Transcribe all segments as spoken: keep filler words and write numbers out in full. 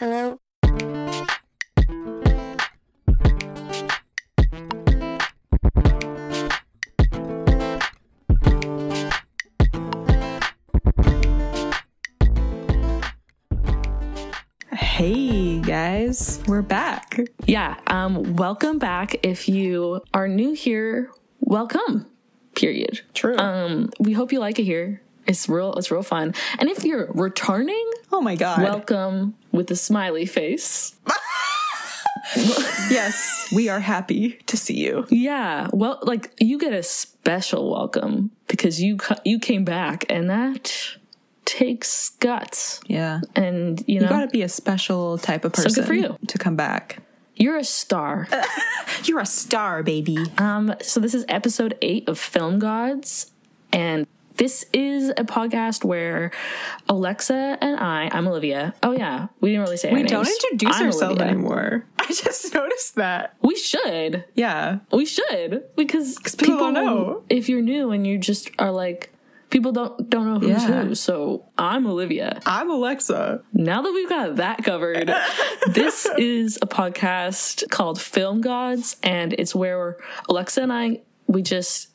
Hello? Hey guys, we're back. Yeah, um, welcome back. If you are new here, welcome, period. True. Um, we hope you like it here. It's real, it's real fun. And if you're returning, oh my God, welcome with a smiley face. Yes, we are happy to see you. Yeah, well, like you get a special welcome because you you came back, and that takes guts. Yeah, and you know, you gotta be a special type of person. So good for you to come back. You're a star. You're a star, baby. Um, so this is episode eight of Film Gods, and this is a podcast where Alexa and I, I'm Olivia. Oh, yeah. We didn't really say our names. We don't introduce ourselves anymore. I just noticed that. We should. Yeah. We should. Because people, people don't know. If you're new and you just are like, people don't, don't know who's yeah. who. So I'm Olivia. I'm Alexa. Now that we've got that covered, this is a podcast called Film Gods. And it's where Alexa and I, we just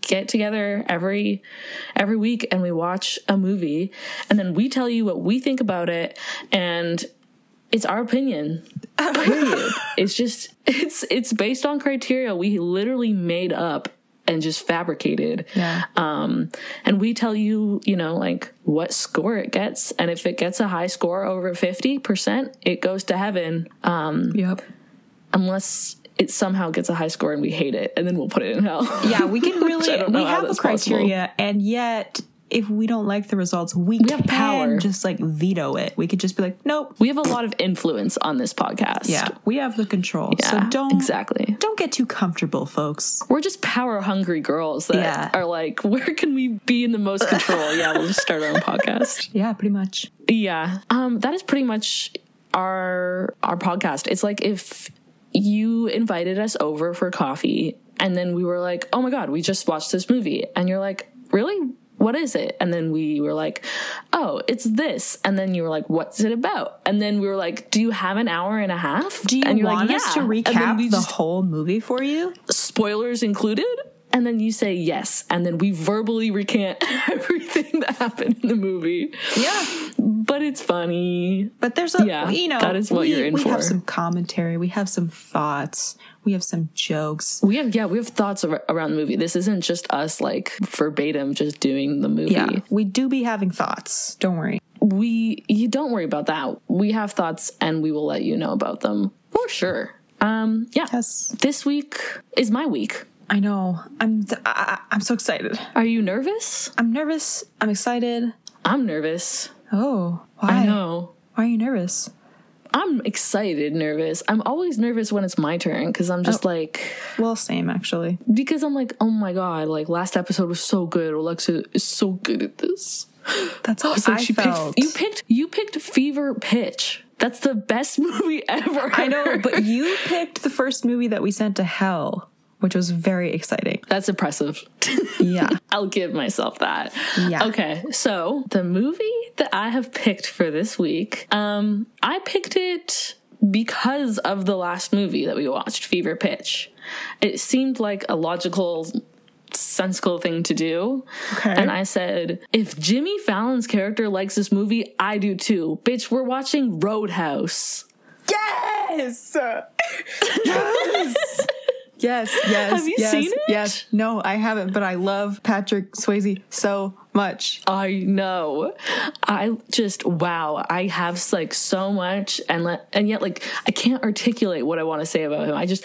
get together every every week and we watch a movie, and then we tell you what we think about it, and it's our opinion. it's just it's it's based on criteria we literally made up and just fabricated. Yeah. Um and we tell you, you know, like what score it gets, and if it gets a high score over fifty percent, it goes to heaven. Um yep. Unless it somehow gets a high score and we hate it, and then we'll put it in hell. Yeah, we can really, we have a criteria, possible. And yet if we don't like the results, we, we have power. Just like veto it. We could just be like, nope. We have a lot of influence on this podcast. Yeah, we have the control. Yeah, so don't, exactly. Don't get too comfortable, folks. We're just power hungry girls that yeah. are like, where can we be in the most control? Yeah, we'll just start our own podcast. Yeah, pretty much. Yeah. Um, that is pretty much our, our podcast. It's like if you invited us over for coffee, and then we were like, oh my God, we just watched this movie. And you're like, really? What is it? And then we were like, oh, it's this. And then you were like, what's it about? And then we were like, do you have an hour and a half? Do you and you're want like, us yeah. to recap the just, whole movie for you? Spoilers included? And then you say yes. And then we verbally recant everything that happened in the movie. Yeah. But it's funny. But there's a, yeah, you know, that is what we, you're in we for. We have some commentary. We have some thoughts. We have some jokes. We have, yeah, we have thoughts ar- around the movie. This isn't just us like verbatim just doing the movie. Yeah. We do be having thoughts. Don't worry. We, you don't worry about that. We have thoughts and we will let you know about them for sure. Um, yeah. Yes. This week is my week. I know. I'm th- I- I'm so excited. Are you nervous? I'm nervous. I'm excited. I'm nervous. Oh, why? I know. Why are you nervous? I'm excited, nervous. I'm always nervous when it's my turn because I'm just oh. like... Well, same, actually. Because I'm like, oh my God, like last episode was so good. Alexa is so good at this. That's how so I she felt. Picked, you, picked, you picked Fever Pitch. That's the best movie ever. I know, but you picked the first movie that we sent to hell, which was very exciting. That's impressive. Yeah. I'll give myself that. Yeah. Okay, so the movie that I have picked for this week, um, I picked it because of the last movie that we watched, Fever Pitch. It seemed like a logical, sensical thing to do. Okay. And I said, if Jimmy Fallon's character likes this movie, I do too. Bitch, we're watching Roadhouse. Yes! Yes! Yes, yes. Have you yes, seen it? Yes. No, I haven't, but I love Patrick Swayze so much. I know. I just, wow. I have like so much, and le- and yet like I can't articulate what I want to say about him. I just,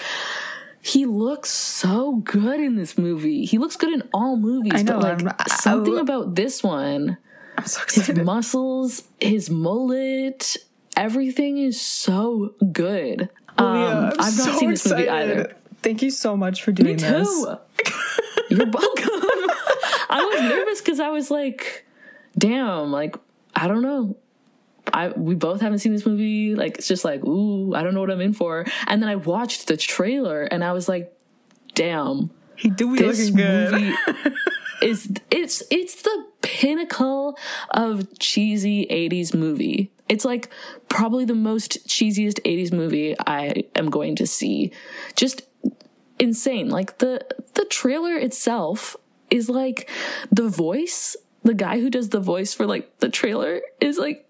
he looks so good in this movie. He looks good in all movies, I know, but like I, something I, about this one. I'm so excited. His muscles, his mullet, everything is so good. Um, oh, yeah, I've not so seen this excited. Movie either. Thank you so much for doing this. Me too. This. You're welcome. I was nervous because I was like, damn, like, I don't know. I We both haven't seen this movie. Like, it's just like, ooh, I don't know what I'm in for. And then I watched the trailer and I was like, damn. He do be looking good. This movie is, it's, it's the pinnacle of cheesy eighties movie. It's like probably the most cheesiest eighties movie I am going to see. Just insane. Like the the trailer itself is like the voice, the guy who does the voice for like the trailer is like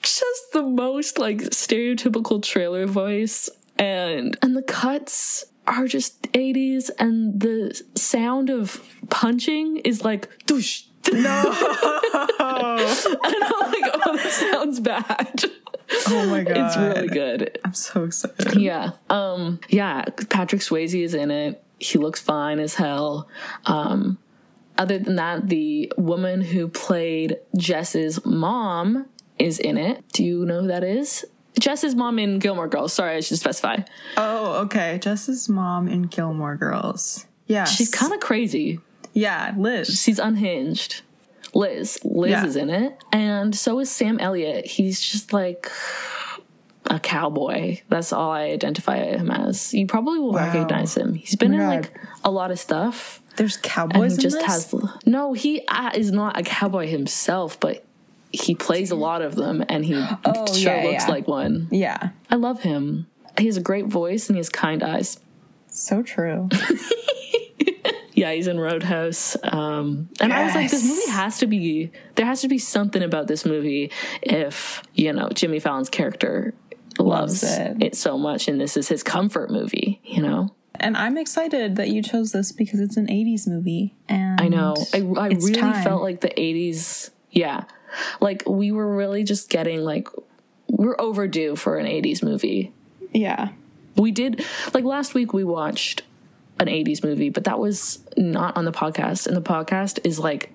just the most like stereotypical trailer voice, and and the cuts are just eighties, and the sound of punching is like doosh. No. And I'm like, oh, that sounds bad. Oh my god, it's really good. I'm so excited. Yeah, um, yeah. Patrick Swayze is in it. He looks fine as hell. Um, other than that, the woman who played Jess's mom is in it. Do you know who that is? Jess's mom in Gilmore Girls. Sorry, I should specify. Oh, okay. Jess's mom in Gilmore Girls. Yeah, she's kind of crazy. Yeah, Liz. She's unhinged. Liz. Liz yeah. is in it. And so is Sam Elliott. He's just like a cowboy. That's all I identify him as. You probably will wow. recognize him. He's been oh in God. like a lot of stuff. There's cowboys and he just in this? Has, no, he uh, is not a cowboy himself, but he plays a lot of them, and he oh, sure yeah, looks yeah. like one. Yeah. I love him. He has a great voice, and he has kind eyes. So true. Yeah, he's in Roadhouse. Um, and yes. I was like, this movie has to be, there has to be something about this movie if, you know, Jimmy Fallon's character loves, loves it. it so much, and this is his comfort movie, you know? And I'm excited that you chose this because it's an eighties movie. And I know. I, I really time. felt like the eighties, yeah. Like, we were really just getting, like, we're overdue for an eighties movie. Yeah. We did, like, last week we watched an eighties movie, but that was not on the podcast, and the podcast is like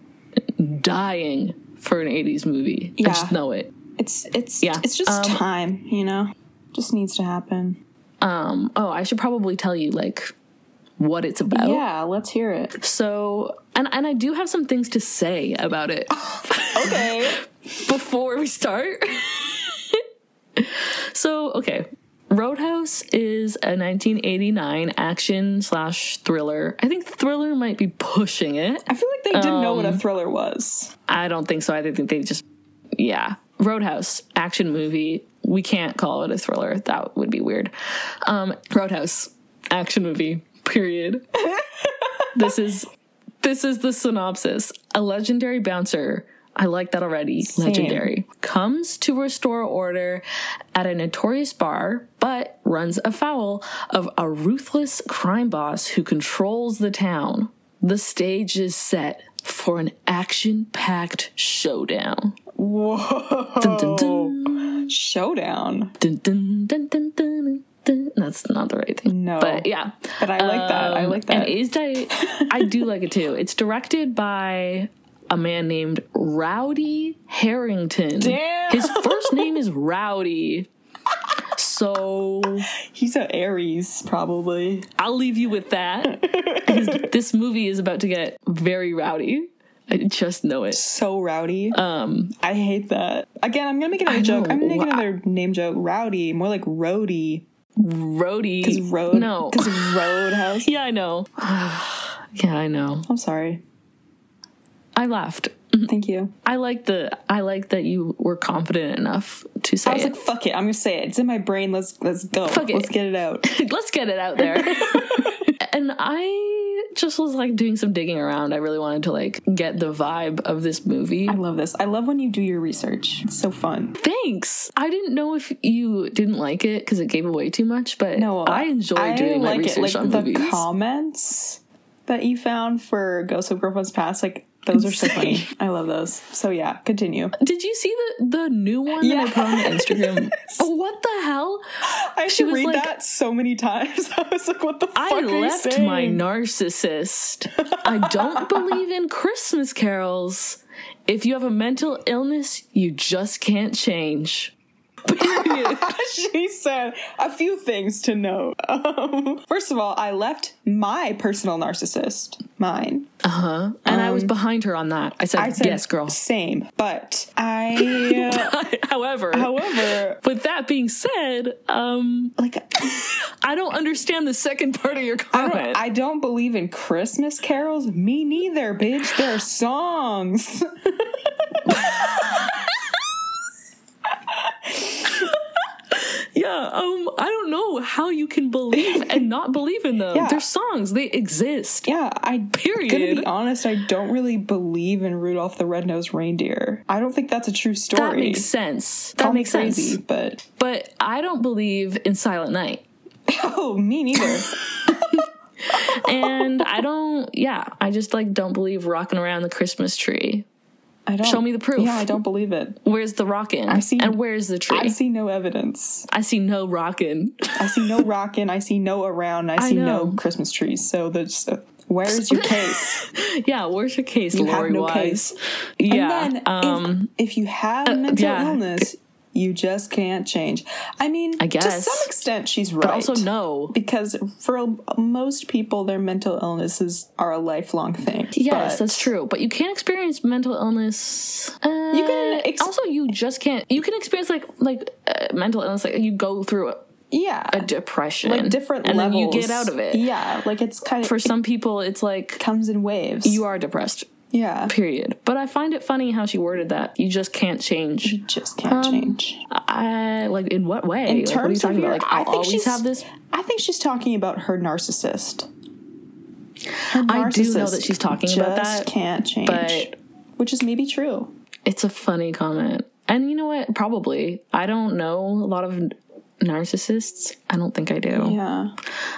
dying for an eighties movie. Yeah. I just know it. It's it's yeah. it's just um, time, you know? Just needs to happen. Um oh, I should probably tell you like what it's about. Yeah, let's hear it. So, and and I do have some things to say about it. Okay. Before we start. So, okay. Roadhouse is a nineteen eighty-nine action slash thriller. I think thriller might be pushing it. I feel like they didn't um, know what a thriller was. I don't think so. I think they just, yeah. Roadhouse, action movie. We can't call it a thriller. That would be weird. Um, Roadhouse, action movie, period. This is, this is the synopsis. A legendary bouncer. I like that already. Same. Legendary. Comes to restore order at a notorious bar, but runs afoul of a ruthless crime boss who controls the town. The stage is set for an action-packed showdown. Whoa. Dun, dun, dun. Showdown. Dun, dun, dun, dun, dun, dun. That's not the right thing. No. But yeah. But I like um, that. I like that. And it is di- I do like it too. It's directed by a man named Rowdy Harrington. Damn. His first name is Rowdy. So he's an Aries, probably. I'll leave you with that. His, this movie is about to get very rowdy. I just know it. So rowdy. Um, I hate that. Again, I'm gonna make another I joke. Know. I'm gonna make another name joke. Rowdy, more like roadie. Roadie. Because road. No. Because Roadhouse. Yeah, I know. Yeah, I know. I'm sorry. I laughed. Thank you. I like the. I like that you were confident enough to say it. I was it. like, "Fuck it, I'm gonna say it. It's in my brain. Let's let's go. Fuck it. Let's get it out. Let's get it out there." And I just was like doing some digging around. I really wanted to like get the vibe of this movie. I love this. I love when you do your research. It's so fun. Thanks. I didn't know if you didn't like it because it gave away too much, but no, I enjoy I doing like my research it. Like, on the movies. The comments that you found for Ghost of Girlfriend's Past, like. Those are so funny. I love those. So yeah, continue. Did you see the, the new one yes. that I put on Instagram? Oh, what the hell? I should read like, that so many times. I was like, what the fuck I are you left saying? My narcissist. I don't believe in Christmas carols. If you have a mental illness, you just can't change. Period. She said a few things to note. Um, first of all, I left my personal narcissist. Mine. Uh-huh. And um, I was behind her on that. I said, I said yes, girl. Same. But I... but, however. However. With that being said, um... like, I don't understand the second part of your comment. I don't, I don't believe in Christmas carols. Me neither, bitch. They're songs. um, I don't know how you can believe and not believe in them. Yeah. They're songs. They exist. Yeah. I, Period. I'm going to be honest, I don't really believe in Rudolph the Red-Nosed Reindeer. I don't think that's a true story. That makes sense. That Sounds makes crazy, sense. But... but I don't believe in Silent Night. Oh, me neither. And I don't, yeah, I just, like, don't believe rocking around the Christmas tree. I don't. Show me the proof. Yeah, I don't believe it. Where's the rockin'? I see, and where's the tree? I see no evidence. I see no rockin'. I see no rockin'. I see no around. I see I no Christmas trees. So that's, uh, where's your case? Yeah, where's your case, you Lori have no Wise? Case. Yeah. And then um, if, if you have uh, mental yeah. illness, you just can't change. I mean, I guess. To some extent, she's right. But also no. Because for most people, their mental illnesses are a lifelong thing. Yes, but that's true. But you can't experience mental illness. Uh, you can ex- Also, you just can't. You can experience, like, like uh, mental illness. Like, you go through it. Yeah, a depression, like different and levels, and then you get out of it. Yeah, like it's kind of for it, some people, it's like comes in waves. You are depressed. Yeah, period. But I find it funny how she worded that. You just can't change. You just can't um, change. I like in what way? In like, terms what are you talking of your, about? Like, I'll I think always she's, have this. I think she's talking about her narcissist. Her narcissist I do know that she's talking just about that. Can't change, but which is maybe true. It's a funny comment, and you know what? Probably I don't know a lot of narcissists. I don't think I do. Yeah.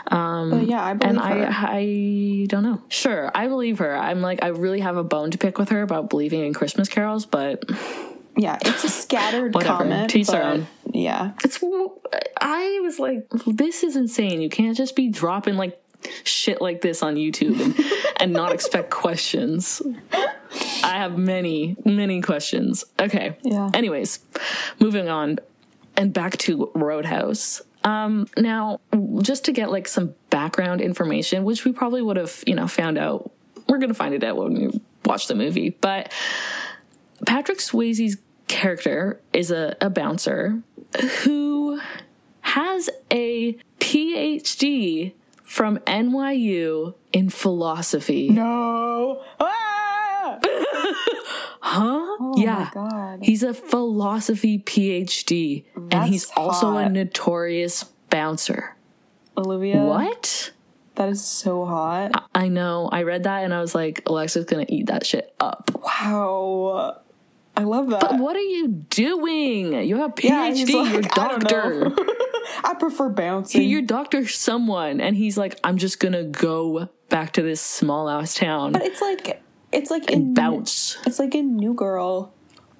Um, but yeah, I believe and her. I, I don't know. Sure, I believe her. I'm like, I really have a bone to pick with her about believing in Christmas carols, but yeah, it's a scattered comment. Teach their own. Yeah. It's. I was like, this is insane. You can't just be dropping like shit like this on YouTube and, and not expect questions. I have many, many questions. Okay. Yeah. Anyways, moving on. And back to Roadhouse. Um, now, just to get, like, some background information, which we probably would have, you know, found out. We're going to find it out when we watch the movie. But Patrick Swayze's character is a, a bouncer who has a P H D from N Y U in philosophy. No! Ah! Huh? Oh yeah. My God. He's a philosophy P H D. That's and he's also hot. A notorious bouncer. Olivia. What? That is so hot. I, I know. I read that and I was like, Alexa's gonna eat that shit up. Wow. I love that. But what are you doing? You have a P H D, yeah, like, you're a doctor. I, I prefer bouncing. He, you're doctor someone, and he's like, I'm just gonna go back to this small ass town. But it's like It's like in bounce. It's like in New Girl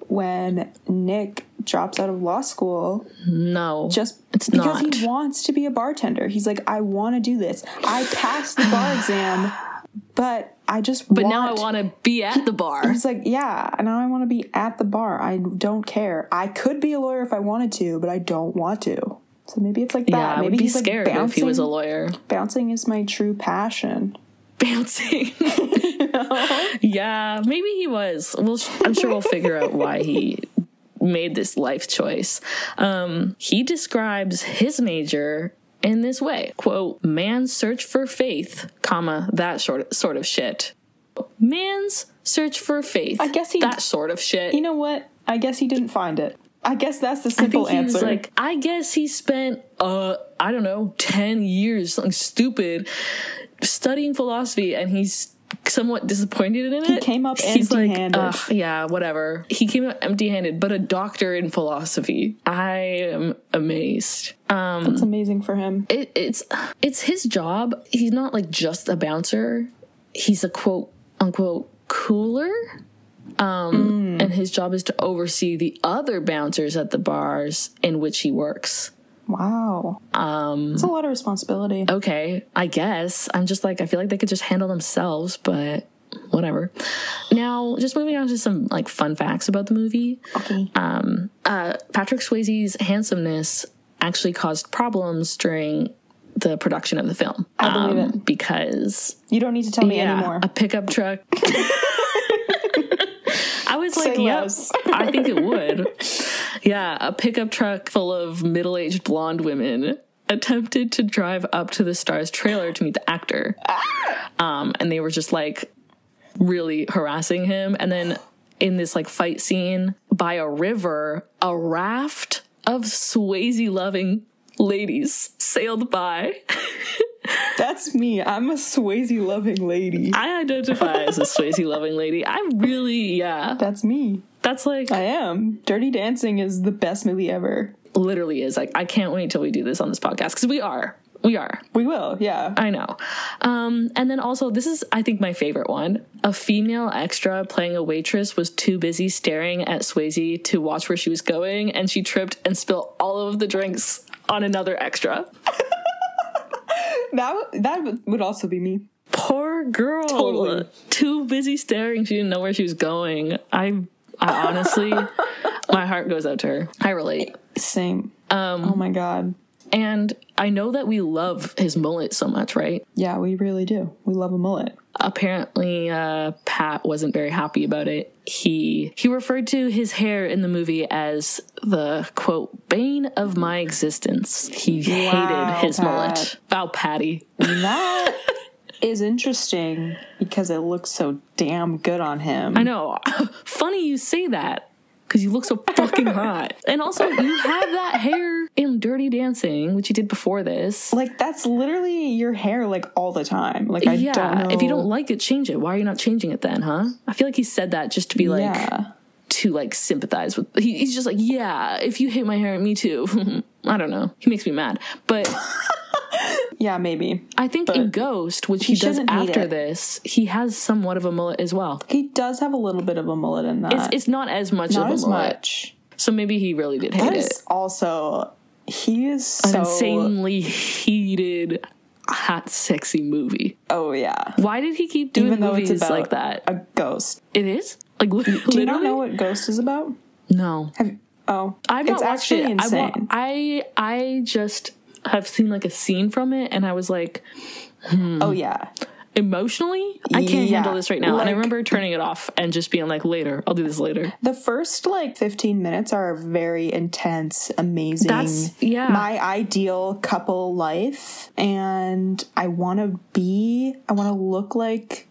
when Nick drops out of law school. No, just it's because not. He wants to be a bartender. He's like, I want to do this. I passed the bar exam, but I just. But want... now I want to be at the bar. He's like, yeah, now I want to be at the bar. I don't care. I could be a lawyer if I wanted to, but I don't want to. So maybe it's like that. Yeah, I maybe would be he's scared like if he was a lawyer. Bouncing is my true passion. Bouncing. No. Yeah, maybe he was. We'll, I'm sure we'll figure out why he made this life choice. Um, he describes his major in this way, quote, man's search for faith, comma, that sort of, sort of shit. Man's search for faith, I guess he, that sort of shit. You know what? I guess he didn't find it. I guess that's the simple I think he answer. Was like, I guess he spent, uh, I don't know, ten years, something stupid, studying philosophy, and he's somewhat disappointed in it. He came up he's empty-handed. Like, ugh, yeah, whatever. He came up empty-handed, but a doctor in philosophy. I am amazed. Um, that's amazing for him. It, it's it's his job. He's not like just a bouncer. He's a quote unquote cooler. Um, mm. And his job is to oversee the other bouncers at the bars in which he works. Wow. Um, that's a lot of responsibility. Okay, I guess. I'm just like, I feel like they could just handle themselves, but whatever. Now, just moving on to some like fun facts about the movie. Okay. Um, uh, Patrick Swayze's handsomeness actually caused problems during the production of the film. I believe um, it. Because... You don't need to tell me yeah, anymore. A pickup truck... I was like, yep, I think it would. Yeah, a pickup truck full of middle-aged blonde women attempted to drive up to the star's trailer to meet the actor. Um, and they were just, like, really harassing him. And then in this, like, fight scene by a river, a raft of Swayze-loving ladies sailed by. That's me. I'm a Swayze-loving lady. I identify as a Swayze-loving lady. I really, yeah. That's me. That's like... I am. Dirty Dancing is the best movie ever. Literally is. Like, I can't wait till we do this on this podcast, because we are. We are. We will, yeah. I know. Um, and then also, this is, I think, my favorite one. A female extra playing a waitress was too busy staring at Swayze to watch where she was going, and she tripped and spilled all of the drinks on another extra. That that would also be me. Poor girl. Totally. Too busy staring. She didn't know where she was going. I, I honestly, my heart goes out to her. I relate. Same. Um, oh, my God. And I know that we love his mullet so much, right? Yeah, we really do. We love a mullet. Apparently, uh, Pat wasn't very happy about it. He he referred to his hair in the movie as the, quote, bane of my existence. He wow, hated his Pat. mullet. Wow, Patty. That is interesting because it looks so damn good on him. I know. Funny you say that. Because you look so fucking hot. And also, you have that hair in Dirty Dancing, which you did before this. Like, that's literally your hair, like, all the time. Like, I yeah. don't know. If you don't like it, change it. Why are you not changing it then, huh? I feel like he said that just to be, like, yeah. to, like, sympathize with. He, he's just like, yeah, if you hate my hair, me too. I don't know. He makes me mad. But... yeah, maybe. I think but in Ghost, which he, he does after this, he has somewhat of a mullet as well. He does have a little bit of a mullet in that. It's, it's not as much not of a as mullet. Much. So maybe he really did hate it. That is also, he is so... an insanely heated, hot, sexy movie. Oh, yeah. Why did he keep doing Even movies it's about like that? A ghost. It is? Like, do literally? You not know what Ghost is about? No. Have, oh. I've not it's watched actually it. Insane. I, I, I just... I've seen, like, a scene from it, and I was like, hmm. Oh, yeah. Emotionally, I can't yeah. handle this right now. Like, and I remember turning it off and just being like, later. I'll do this later. The first, like, fifteen minutes are very intense, amazing. That's, yeah. My ideal couple life, and I want to be, I want to look like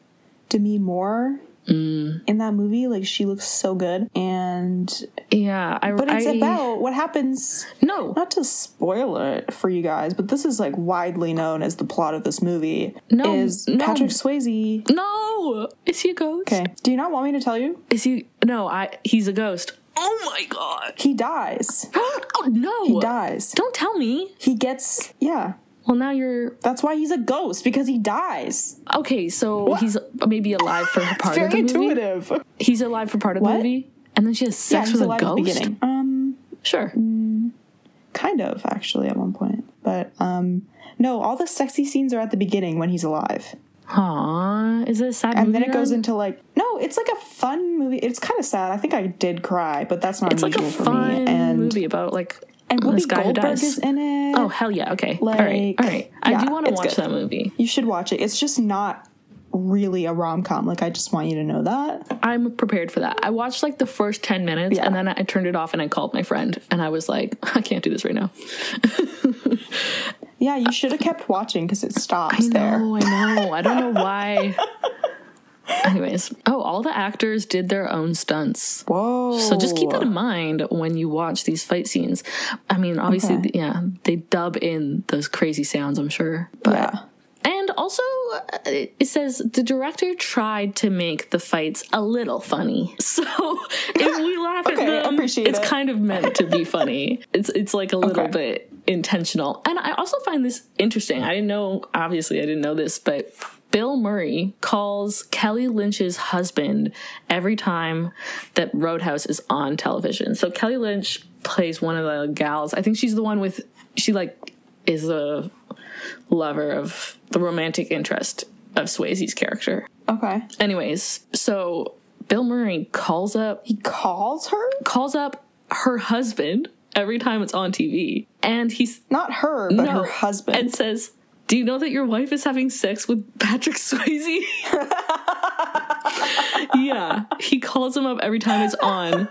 Demi Moore. Mm. In that movie, like, she looks so good, and yeah I, but it's I, about what happens. No, not to spoil it for you guys, but this is, like, widely known as the plot of this movie. No, is no. Patrick Swayze no is he a ghost? Okay, do you not want me to tell you? Is he no I he's a ghost. Oh my God, he dies. Oh no, he dies. Don't tell me he gets yeah well, now you're... That's why he's a ghost, because he dies. Okay, so what? He's maybe alive for part of the movie. Very intuitive. He's alive for part of what? the movie, and then she has sex yeah, with a ghost? Beginning. Um, sure. Mm, kind of, actually, at one point. But, um, no, all the sexy scenes are at the beginning when he's alive. Aww. Is it a sad and movie? And then it goes then? into, like... No, it's, like, a fun movie. It's kind of sad. I think I did cry, but that's not it's unusual like for me. It's, like, a fun movie about, like... And Whoopi Goldberg is in it. Oh, hell yeah. Okay. Like, all right. All right. I yeah, do want to watch good. that movie. You should watch it. It's just not really a rom-com. Like, I just want you to know that. I'm prepared for that. I watched, like, the first ten minutes, yeah. and then I turned it off, and I called my friend, and I was like, I can't do this right now. Yeah, you should have kept watching, because it stops I know, there. I know. I don't know why... Anyways, oh, all the actors did their own stunts. Whoa. So just keep that in mind when you watch these fight scenes. I mean, obviously, okay. yeah, they dub in those crazy sounds, I'm sure. But yeah. And also, it says the director tried to make the fights a little funny. So if we laugh okay, at them, it's it. kind of meant to be funny. It's it's like a little okay. bit intentional. And I also find this interesting. I didn't know, obviously, I didn't know this, but... Bill Murray calls Kelly Lynch's husband every time that Roadhouse is on television. So Kelly Lynch plays one of the gals. I think she's the one with, she like is the lover of the romantic interest of Swayze's character. Okay. Anyways, so Bill Murray calls up. He calls her? Calls up her husband every time it's on T V. And he's. Not her, but no, her husband. And says, do you know that your wife is having sex with Patrick Swayze? Yeah. He calls him up every time it's on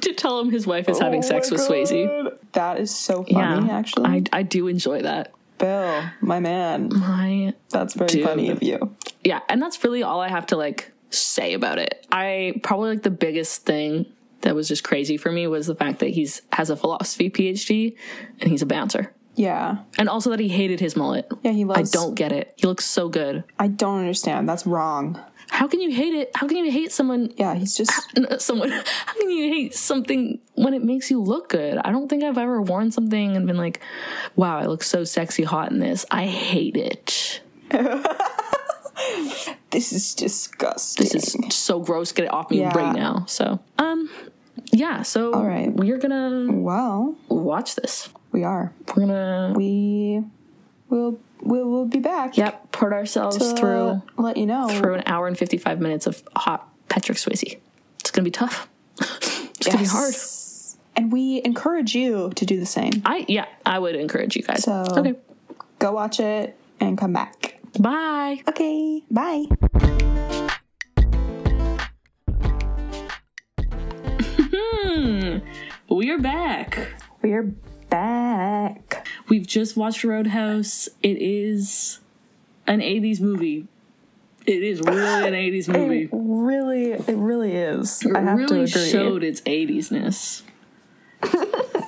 to tell him his wife is having oh sex with God. Swayze. That is so funny, yeah, actually. I, I do enjoy that. Bill, my man. My That's very dude. funny of you. Yeah, and that's really all I have to, like, say about it. I probably, like, the biggest thing that was just crazy for me was the fact that he's has a philosophy PhD and he's a bouncer. Yeah. And also that he hated his mullet. Yeah, he loves... I don't get it. He looks so good. I don't understand. That's wrong. How can you hate it? How can you hate someone? Yeah, he's just... How, someone. How can you hate something when it makes you look good? I don't think I've ever worn something and been like, wow, I look so sexy hot in this. I hate it. This is disgusting. This is so gross. Get it off me yeah. right now. So, um, yeah, so all right. we're gonna... Well... Watch this. We are. We're gonna. We will. We'll, we'll be back. Yep. Put ourselves through. Let you know through an hour and fifty-five minutes of hot Patrick Swayze. It's gonna be tough. It's yes. gonna be hard. And we encourage you to do the same. I yeah. I would encourage you guys. So okay. Go watch it and come back. Bye. Okay. Bye. We are back. We are. back. Back. We've just watched Roadhouse. It is an eighties movie. It is really an eighties movie. It really, it really is. It I have really to agree. Showed its eighties-ness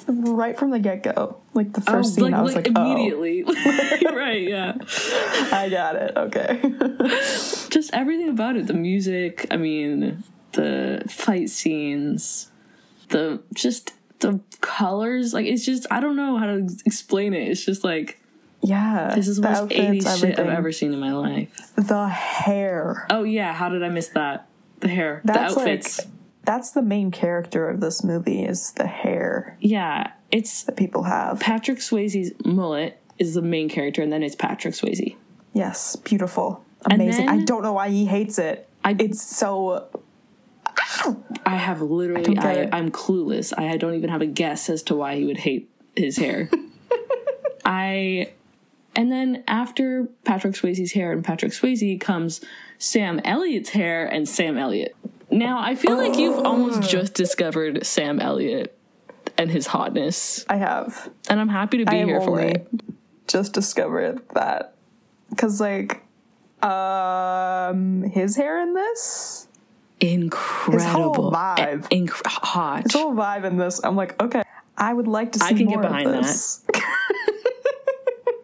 right from the get-go. Like the first oh, scene, like, I was like, like immediately. Oh. Right? Yeah. I got it. Okay. Just everything about it. The music. I mean, the fight scenes. The just. The colors, like, it's just, I don't know how to explain it. It's just like, yeah, this is the most eighties shit everything. I've ever seen in my life. The hair. Oh, yeah. How did I miss that? The hair. That's the outfits. Like, that's the main character of this movie is the hair. Yeah. It's that people have. Patrick Swayze's mullet is the main character, and then it's Patrick Swayze. Yes. Beautiful. Amazing. I don't know why he hates it. I, it's so... I have literally, I I, I'm clueless. I don't even have a guess as to why he would hate his hair. I, and then after Patrick Swayze's hair and Patrick Swayze comes Sam Elliott's hair and Sam Elliott. Now, I feel oh. like you've almost just discovered Sam Elliott and his hotness. I have. And I'm happy to be I here for it. Just discovered that. Because, like, um, his hair in this... Incredible. His whole vibe. In- inc- hot. His whole vibe in this. I'm like, okay, I would like to see more I can more get behind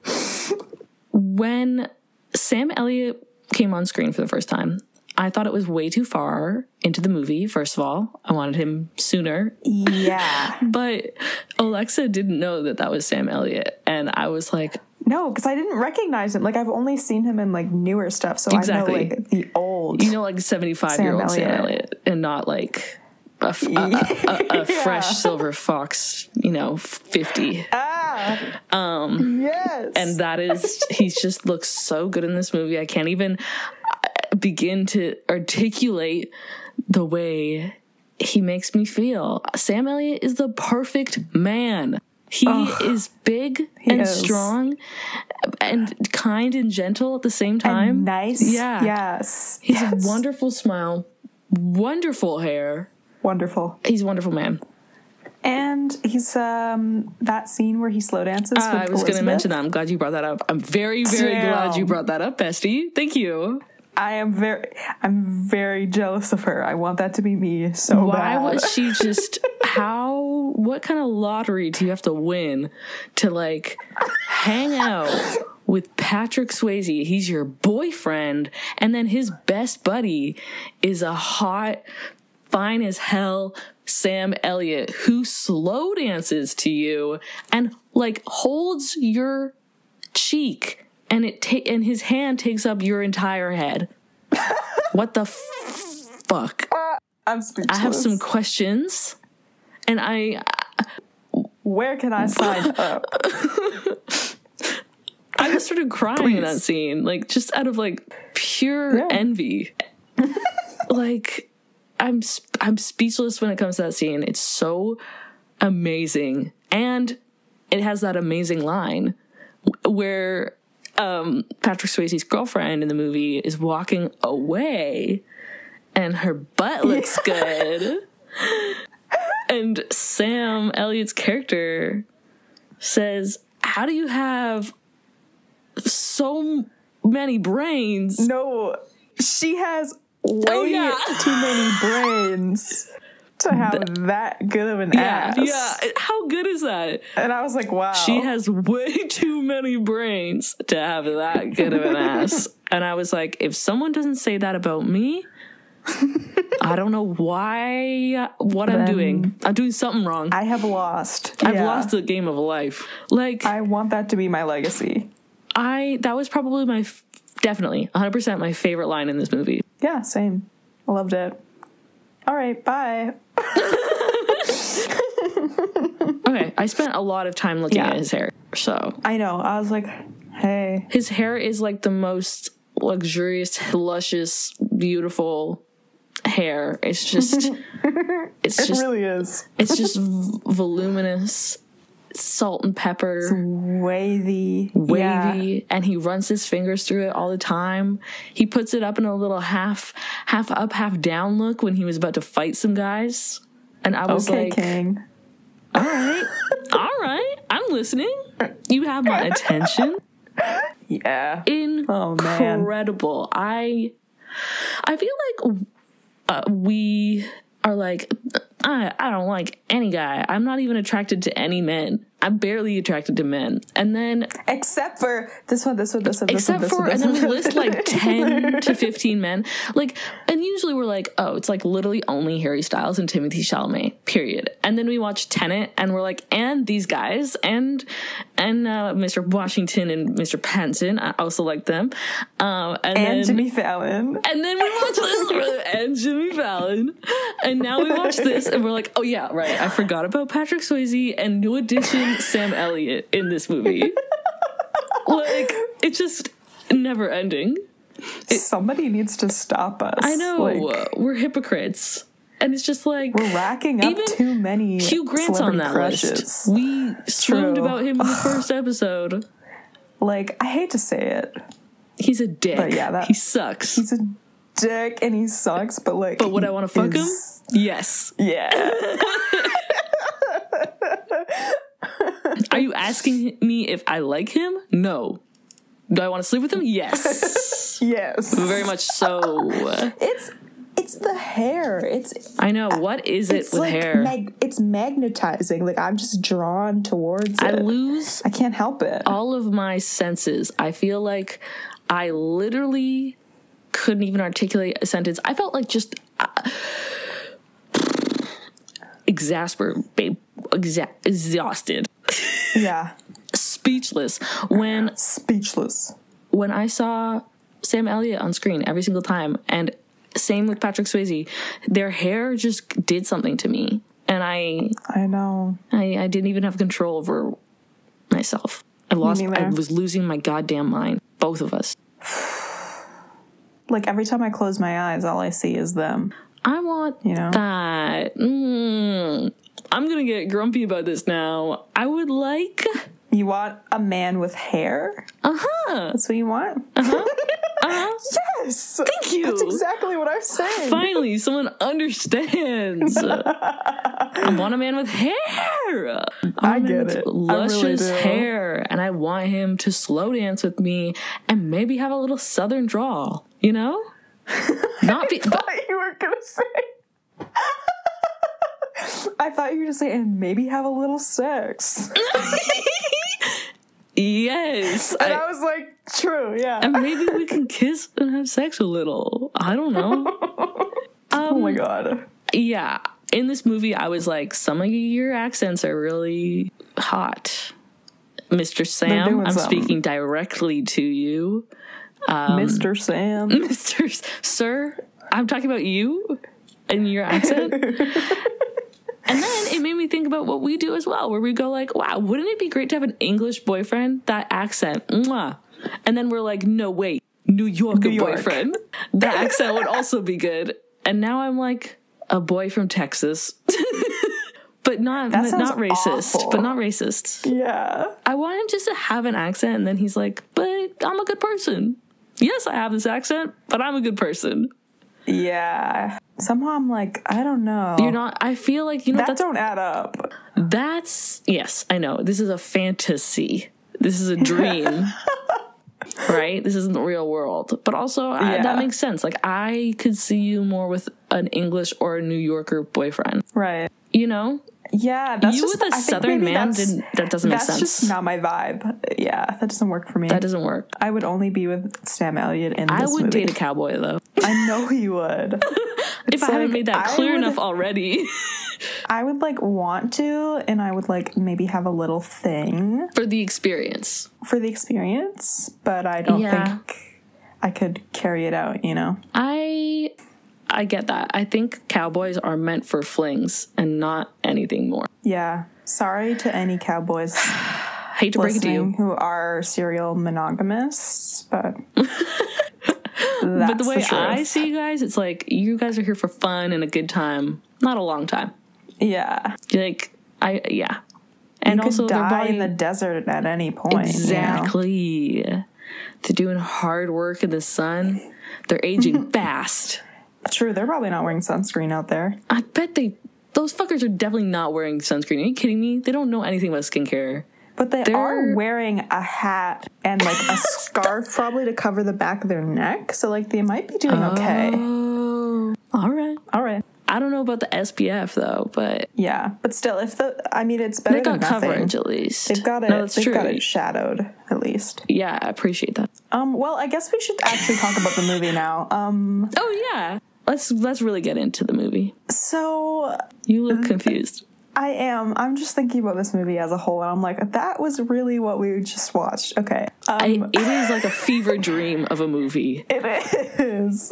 that. When Sam Elliott came on screen for the first time, I thought it was way too far into the movie, first of all. I wanted him sooner. Yeah. But Alexa didn't know that that was Sam Elliott. And I was like... No, because I didn't recognize him. Like, I've only seen him in, like, newer stuff, so exactly. I know, like, the old... You know, like, seventy-five-year-old Sam, Sam Elliott, and not, like, a, f- a, a, a, a yeah. fresh silver fox, you know, fifty. Ah! Um, yes! And that is... He just looks so good in this movie. I can't even begin to articulate the way he makes me feel. Sam Elliott is the perfect man. He oh, is big he and is. strong and kind and gentle at the same time. And nice. Yeah. Yes. He's yes. a wonderful smile, wonderful hair. Wonderful. He's a wonderful man. And he's um that scene where he slow dances uh, with I was going to mention that. I'm glad you brought that up. I'm very, very Damn. glad you brought that up, bestie. Thank you. I am very, I'm very jealous of her. I want that to be me so Why bad. Why was she just, how, what kind of lottery do you have to win to, like, hang out with Patrick Swayze? He's your boyfriend. And then his best buddy is a hot, fine as hell Sam Elliott who slow dances to you and, like, holds your cheek. And it ta- and his hand takes up your entire head. What the f- fuck? Uh, I'm speechless. I have some questions, and I. Uh, Where can I sign up? I was sort of crying Please. in that scene, like just out of like pure yeah. envy. Like, I'm sp- I'm speechless when it comes to that scene. It's so amazing, and it has that amazing line where. Um, Patrick Swayze's girlfriend in the movie is walking away and her butt looks yeah. good. And Sam Elliott's character says, how do you have so many brains? No, she has way oh, yeah. too many brains to have th- that good of an yeah, ass. Yeah, how good is that? And I was like, wow. She has way too many brains to have that good of an ass. And I was like, if someone doesn't say that about me, I don't know why, what then I'm doing. I'm doing something wrong. I have lost. I've yeah. lost the game of life. Like, I want that to be my legacy. I, that was probably my, definitely, one hundred percent my favorite line in this movie. Yeah, same. I loved it. All right, bye. Okay, I spent a lot of time looking yeah. at his hair, so. I know, I was like, hey. His hair is like the most luxurious, luscious, beautiful hair. It's just, it's it just. It really is. It's just voluminous. Salt and pepper. It's wavy. Wavy. Yeah. And he runs his fingers through it all the time. He puts it up in a little half half up, half down look when he was about to fight some guys. And I was okay, like, King. All right. All right. I'm listening. You have my attention. Yeah. Incredible. Oh, man. I I feel like uh, we are like, I, I don't like any guy. I'm not even attracted to any men. I'm barely attracted to men. And then... Except for this one, this one, this one, this except one, this for, one, this and one, then we list like ten to fifteen men. Like, and usually we're like, oh, it's like literally only Harry Styles and Timothée Chalamet, period. And then we watch Tenet and we're like, and these guys, and and uh, Mister Washington and Mister Pattinson, I also like them. Um, and and then, Jimmy Fallon. And then we watch this and Jimmy Fallon. And now we watch this and we're like, oh yeah, right, I forgot about Patrick Swayze and New Edition Sam Elliott in this movie. Like, it's just never ending. It, Somebody needs to stop us. I know, like, we're hypocrites. And it's just like, we're racking up too many Hugh Grant's on that crushes. List. We swooned about him in the first episode. Like, I hate to say it. He's a dick. But yeah, that, he sucks. He's a dick and he sucks, but like... But would I want to fuck is, him? Yes. Yeah. Are you asking me if I like him? No. Do I want to sleep with him? Yes. Yes. Very much so. It's it's the hair. It's I know. What is it with like hair? Mag- it's magnetizing. Like, I'm just drawn towards I it. I lose. I can't help it. All of my senses. I feel like I literally couldn't even articulate a sentence. I felt like just uh, exasperate, babe. Exa- exhausted. Yeah. Speechless. When Speechless. When I saw Sam Elliott on screen every single time, and same with Patrick Swayze, their hair just did something to me. And I I know. I, I didn't even have control over myself. I lost I was losing my goddamn mind. Both of us. Like, every time I close my eyes, all I see is them. I want you know? that. Mm. I'm going to get grumpy about this now. I would like... You want a man with hair? Uh-huh. That's what you want? Uh-huh. Uh-huh. Yes! Thank you! That's exactly what I'm saying. Finally, someone understands. I want a man with hair! I, I get it. Luscious I really hair. And I want him to slow dance with me and maybe have a little southern drawl. You know? Not be- I thought you were going to say... I thought you were going to say, and maybe have a little sex. Yes. And I, I was like, true, yeah. And maybe we can kiss and have sex a little. I don't know. um, oh, my God. Yeah. In this movie, I was like, some of your accents are really hot. Mister Sam, I'm something. speaking directly to you. Um, Mister Sam. Mister S- Sir, I'm talking about you and your accent. And then it made me think about what we do as well, where we go like, wow, wouldn't it be great to have an English boyfriend? That accent. Mwah. And then we're like, no, wait, New Yorker New York. boyfriend. That accent would also be good. And now I'm like a boy from Texas, but not, but not racist, awful. but not racist. Yeah. I want him just to have an accent. And then he's like, but I'm a good person. Yes, I have this accent, but I'm a good person. Yeah. Somehow I'm like, I don't know. You're not, I feel like, you know. That that's, don't add up. That's, yes, I know. This is a fantasy. This is a dream. right? This isn't the real world. But also, yeah. I, that makes sense. Like, I could see you more with an English or a New Yorker boyfriend. Right. You know? Yeah. That's you just, with a I Southern man, didn't, that doesn't make sense. That's just not my vibe. Yeah, that doesn't work for me. That doesn't work. I would only be with Sam Elliott in this movie. I would date a cowboy, though. I know you would. If it's I like, haven't made that clear would, enough already. I would, like, want to, and I would, like, maybe have a little thing. For the experience. For the experience, but I don't yeah. think I could carry it out, you know? I I get that. I think cowboys are meant for flings and not anything more. Yeah. Sorry to any cowboys hate to break it to you who are serial monogamists, but... That's but the way the I see you guys, it's like you guys are here for fun and a good time, not a long time. Yeah, like I yeah, and you also could die body, in the desert at any point. Exactly, you know? They're doing hard work in the sun. They're aging fast. True, they're probably not wearing sunscreen out there. I bet they those fuckers are definitely not wearing sunscreen. Are you kidding me? They don't know anything about skincare. But they They're... are wearing a hat and, like, a scarf probably to cover the back of their neck. So, like, they might be doing okay. Oh, all right. All right. I don't know about the S P F, though, but... Yeah. But still, if the... I mean, it's better than nothing. They got coverage, at least. They've got it, no, that's they've true. got it shadowed, at least. Yeah, I appreciate that. Um. Well, I guess we should actually talk about the movie now. Um. Oh, yeah. Let's, let's really get into the movie. So... You look confused. I am. I'm just thinking about this movie as a whole, and I'm like, that was really what we just watched. Okay. Um, I, it is like a fever dream of a movie. It is.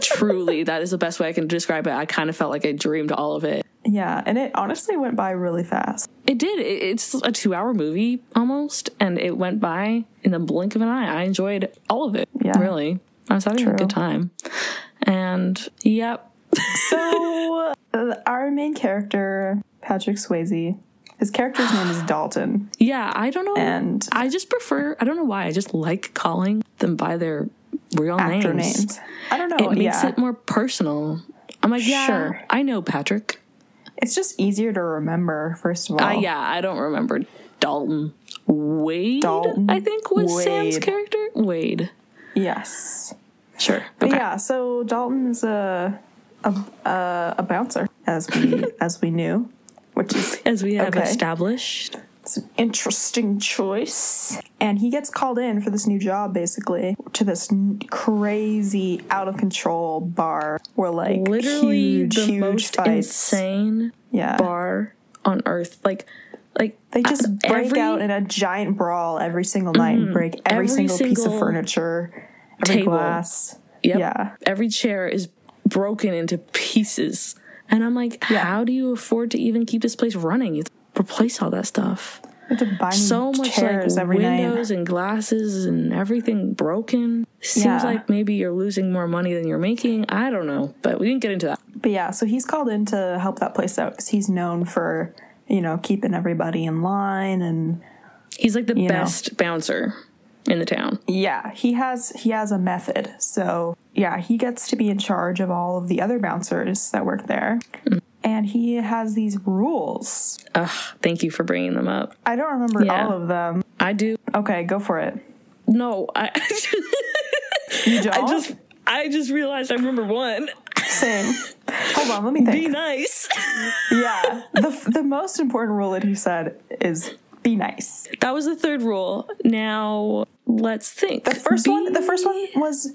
Truly, that is the best way I can describe it. I kind of felt like I dreamed all of it. Yeah, and it honestly went by really fast. It did. It, it's a two-hour movie almost, and it went by in the blink of an eye. I enjoyed all of it, yeah. really. I was having True. a good time. And, yep. So, uh, our main character... Patrick Swayze. His character's name is Dalton. Yeah, I don't know. And I just prefer, I don't know why, I just like calling them by their real actor names. names. I don't know. It makes yeah. it more personal. I'm like, yeah, sure. I know Patrick. It's just easier to remember, first of all. Uh, yeah, I don't remember Dalton. Wade, Dalton I think, was Wade. Sam's character. Wade. Yes. Sure. Okay. Yeah, so Dalton's a, a, a, a bouncer, as we as we knew. Which is, As we have okay. established. It's an interesting choice. And he gets called in for this new job, basically, to this n- crazy, out-of-control bar where, like, Literally huge, the huge most fights. insane yeah. bar on Earth. Like, like they just uh, break every, out in a giant brawl every single night mm, and break every, every single, single piece of furniture, every table. glass. Yep. Yeah. Every chair is broken into pieces. And I'm like, yeah. how do you afford to even keep this place running? You have to replace all that stuff. You have to buy so much chairs like every windows night. And glasses and everything broken. Seems yeah. like maybe you're losing more money than you're making. I don't know, but we didn't get into that. But yeah, so he's called in to help that place out because he's known for, you know, keeping everybody in line and he's like the best know. bouncer in the town. Yeah, he has he has a method. So yeah, he gets to be in charge of all of the other bouncers that work there. Mm. And he has these rules. Ugh, thank you for bringing them up. I don't remember yeah. all of them. I do. Okay, go for it. No, I... You don't? I just, I just realized I remember one. Same. Hold on, let me think. Be nice. Yeah. The, the most important rule that he said is... Be nice. That was the third rule. Now let's think. The first Be... one. The first one was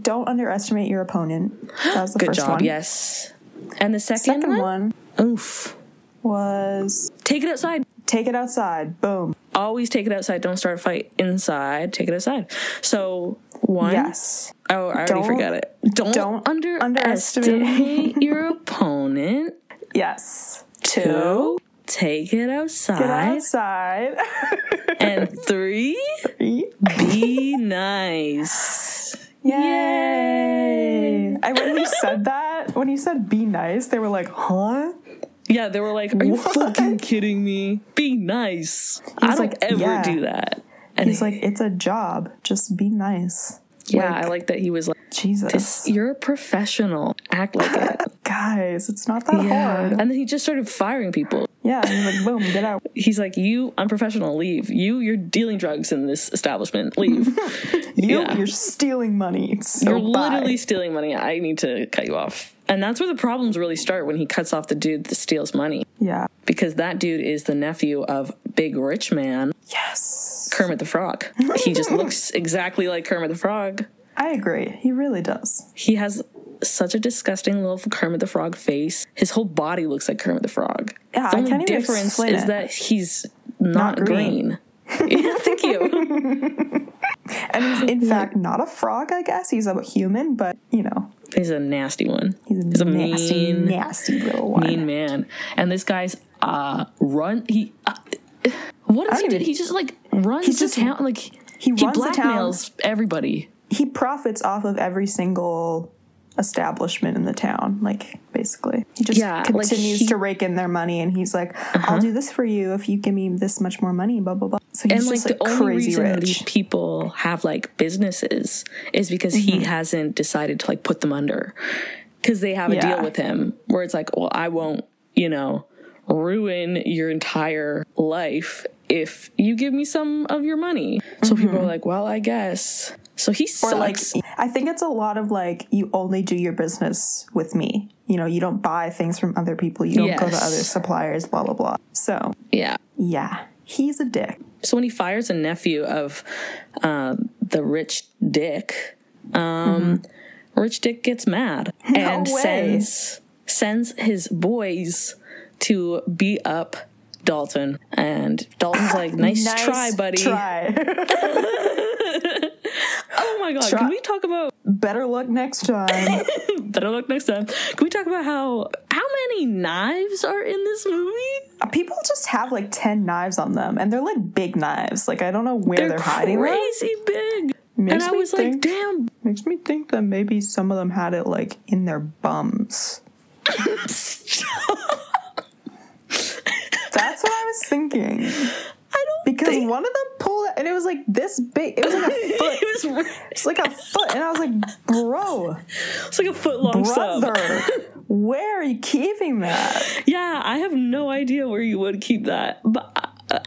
don't underestimate your opponent. That was the Good first job, one. Yes. And the second, second one. one. Oof. Was take it outside. Take it outside. Boom. Always take it outside. Don't start a fight inside. Take it outside. So one. Yes. Oh, I don't, already forgot it. Don't, don't under- underestimate your opponent. Yes. Two. Two. Take it outside. Get outside. And three, three. Be nice. Yay. Yay. I when you said that, when you said be nice, they were like, huh? Yeah, they were like, are you what? fucking kidding me? Be nice. He's I don't like, ever yeah. do that. And he's like, it's a job. Just be nice. Yeah, like, I like that he was like, Jesus. This, you're a professional. Act like it. Guys, it's not that yeah. hard. And then he just started firing people. Yeah, and he's like, boom, get out. He's like, you unprofessional, leave. You, you're dealing drugs in this establishment, leave. you, yeah. You're stealing money. So you're bye. literally stealing money. I need to cut you off. And that's where the problems really start, when he cuts off the dude that steals money. Yeah. Because that dude is the nephew of Big Rich Man. Yes. Kermit the Frog. He just looks exactly like Kermit the Frog. I agree. He really does. He has such a disgusting little Kermit the Frog face. His whole body looks like Kermit the Frog. Yeah, the only I can't difference even is it. that he's not, not green. green. Yeah, thank you. And he's in fact not a frog, I guess. He's a human, but you know. He's a nasty one. He's a, he's a nasty, mean, nasty little one. Mean man. And this guy's uh run. He uh, what does he do? He just like runs the town. Like he, runs he blackmails the town. everybody. He profits off of every single establishment in the town, like basically he just yeah, continues like he, to rake in their money, and he's like, uh-huh. I'll do this for you if you give me this much more money, blah blah blah. So he's and just, like, the like, only reason rich. these people have like businesses is because mm-hmm. he hasn't decided to like put them under, because they have a yeah. deal with him where it's like, well, I won't, you know, ruin your entire life if you give me some of your money. Mm-hmm. So people are like, well, I guess. So he sucks. Or like, I think it's a lot of like, you only do your business with me. You know, you don't buy things from other people. You don't yes. go to other suppliers, blah, blah, blah. So, yeah. Yeah. He's a dick. So when he fires a nephew of uh, the rich dick, um, mm-hmm. rich dick gets mad no and way. sends sends his boys to beat up Dalton. And Dalton's like, nice, nice try, buddy. Try. Oh my god, Try. can we talk about better luck next time? Better luck next time. Can we talk about how how many knives are in this movie? People just have like ten knives on them, and they're like big knives. Like I don't know where they're, they're hiding them. Crazy big. Makes and I was think, like, damn. Makes me think that maybe some of them had it like in their bums. That's what I was thinking. Because they, one of them pulled out, and it was like this big. It was like a foot. It was it's like a foot, and I was like, "Bro, it's like a foot long brother, sub. Where are you keeping that?" Yeah, I have no idea where you would keep that. But uh,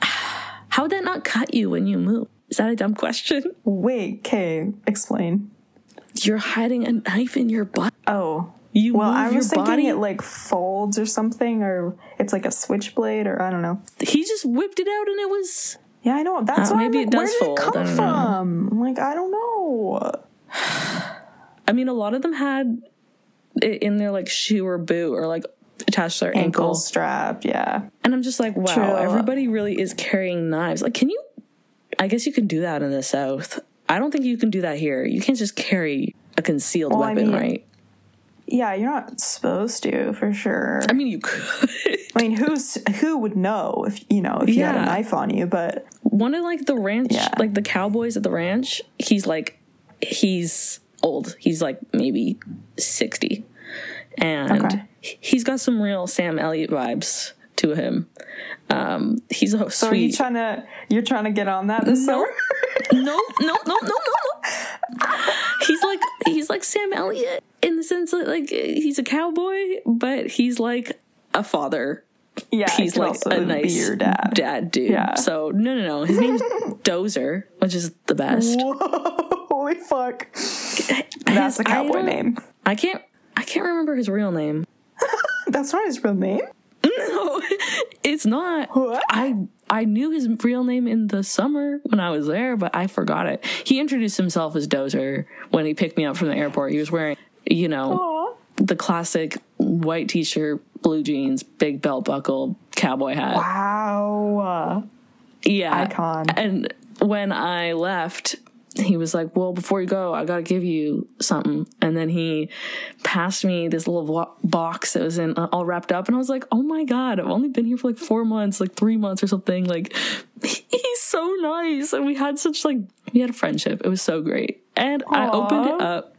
how would that not cut you when you move? Is that a dumb question? Wait, Kay, explain. You're hiding a knife in your butt. Oh. You well, I was thinking body? it like folds or something, or it's like a switchblade, or I don't know. He just whipped it out, and it was. Yeah, I know. That's uh, why maybe I'm like, it does where fold. Did it come from? Know. Like I don't know. I mean, a lot of them had it in their like shoe or boot, or like attached to their ankle, ankle strap. Yeah, and I'm just like, wow, True. everybody really is carrying knives. Like, can you? I guess you can do that in the South. I don't think you can do that here. You can't just carry a concealed well, weapon, I mean, right? Yeah, you're not supposed to, for sure. I mean, you could. I mean, who's who would know if you know if you yeah. had a knife on you? But one of like the ranch, yeah. like the cowboys at the ranch, he's like, he's old. He's like maybe sixty, and okay. he's got some real Sam Elliott vibes to him. Um, he's a so sweet. So you trying to you're trying to get on that this no. summer? No, no, no, no, no, no. He's like he's like Sam Elliott. In the sense that, like, he's a cowboy, but he's, like, a father. Yeah, he's, like, a nice be your dad. dad dude. Yeah. So, no, no, no. His name's Dozer, which is the best. Whoa, holy fuck. That's his, a cowboy I name. I can't I can't remember his real name. That's not his real name? No, it's not. What? I I knew his real name in the summer when I was there, but I forgot it. He introduced himself as Dozer when he picked me up from the airport. He was wearing... You know, Aww. the classic white t-shirt, blue jeans, big belt buckle, cowboy hat. Wow. Yeah. Icon. And when I left, he was like, well, before you go, I got to give you something. And then he passed me this little vo- box that was in uh, all wrapped up. And I was like, oh, my God, I've only been here for like four months, like three months or something. Like, he's so nice. And we had such like we had a friendship. It was so great. And Aww. I opened it up.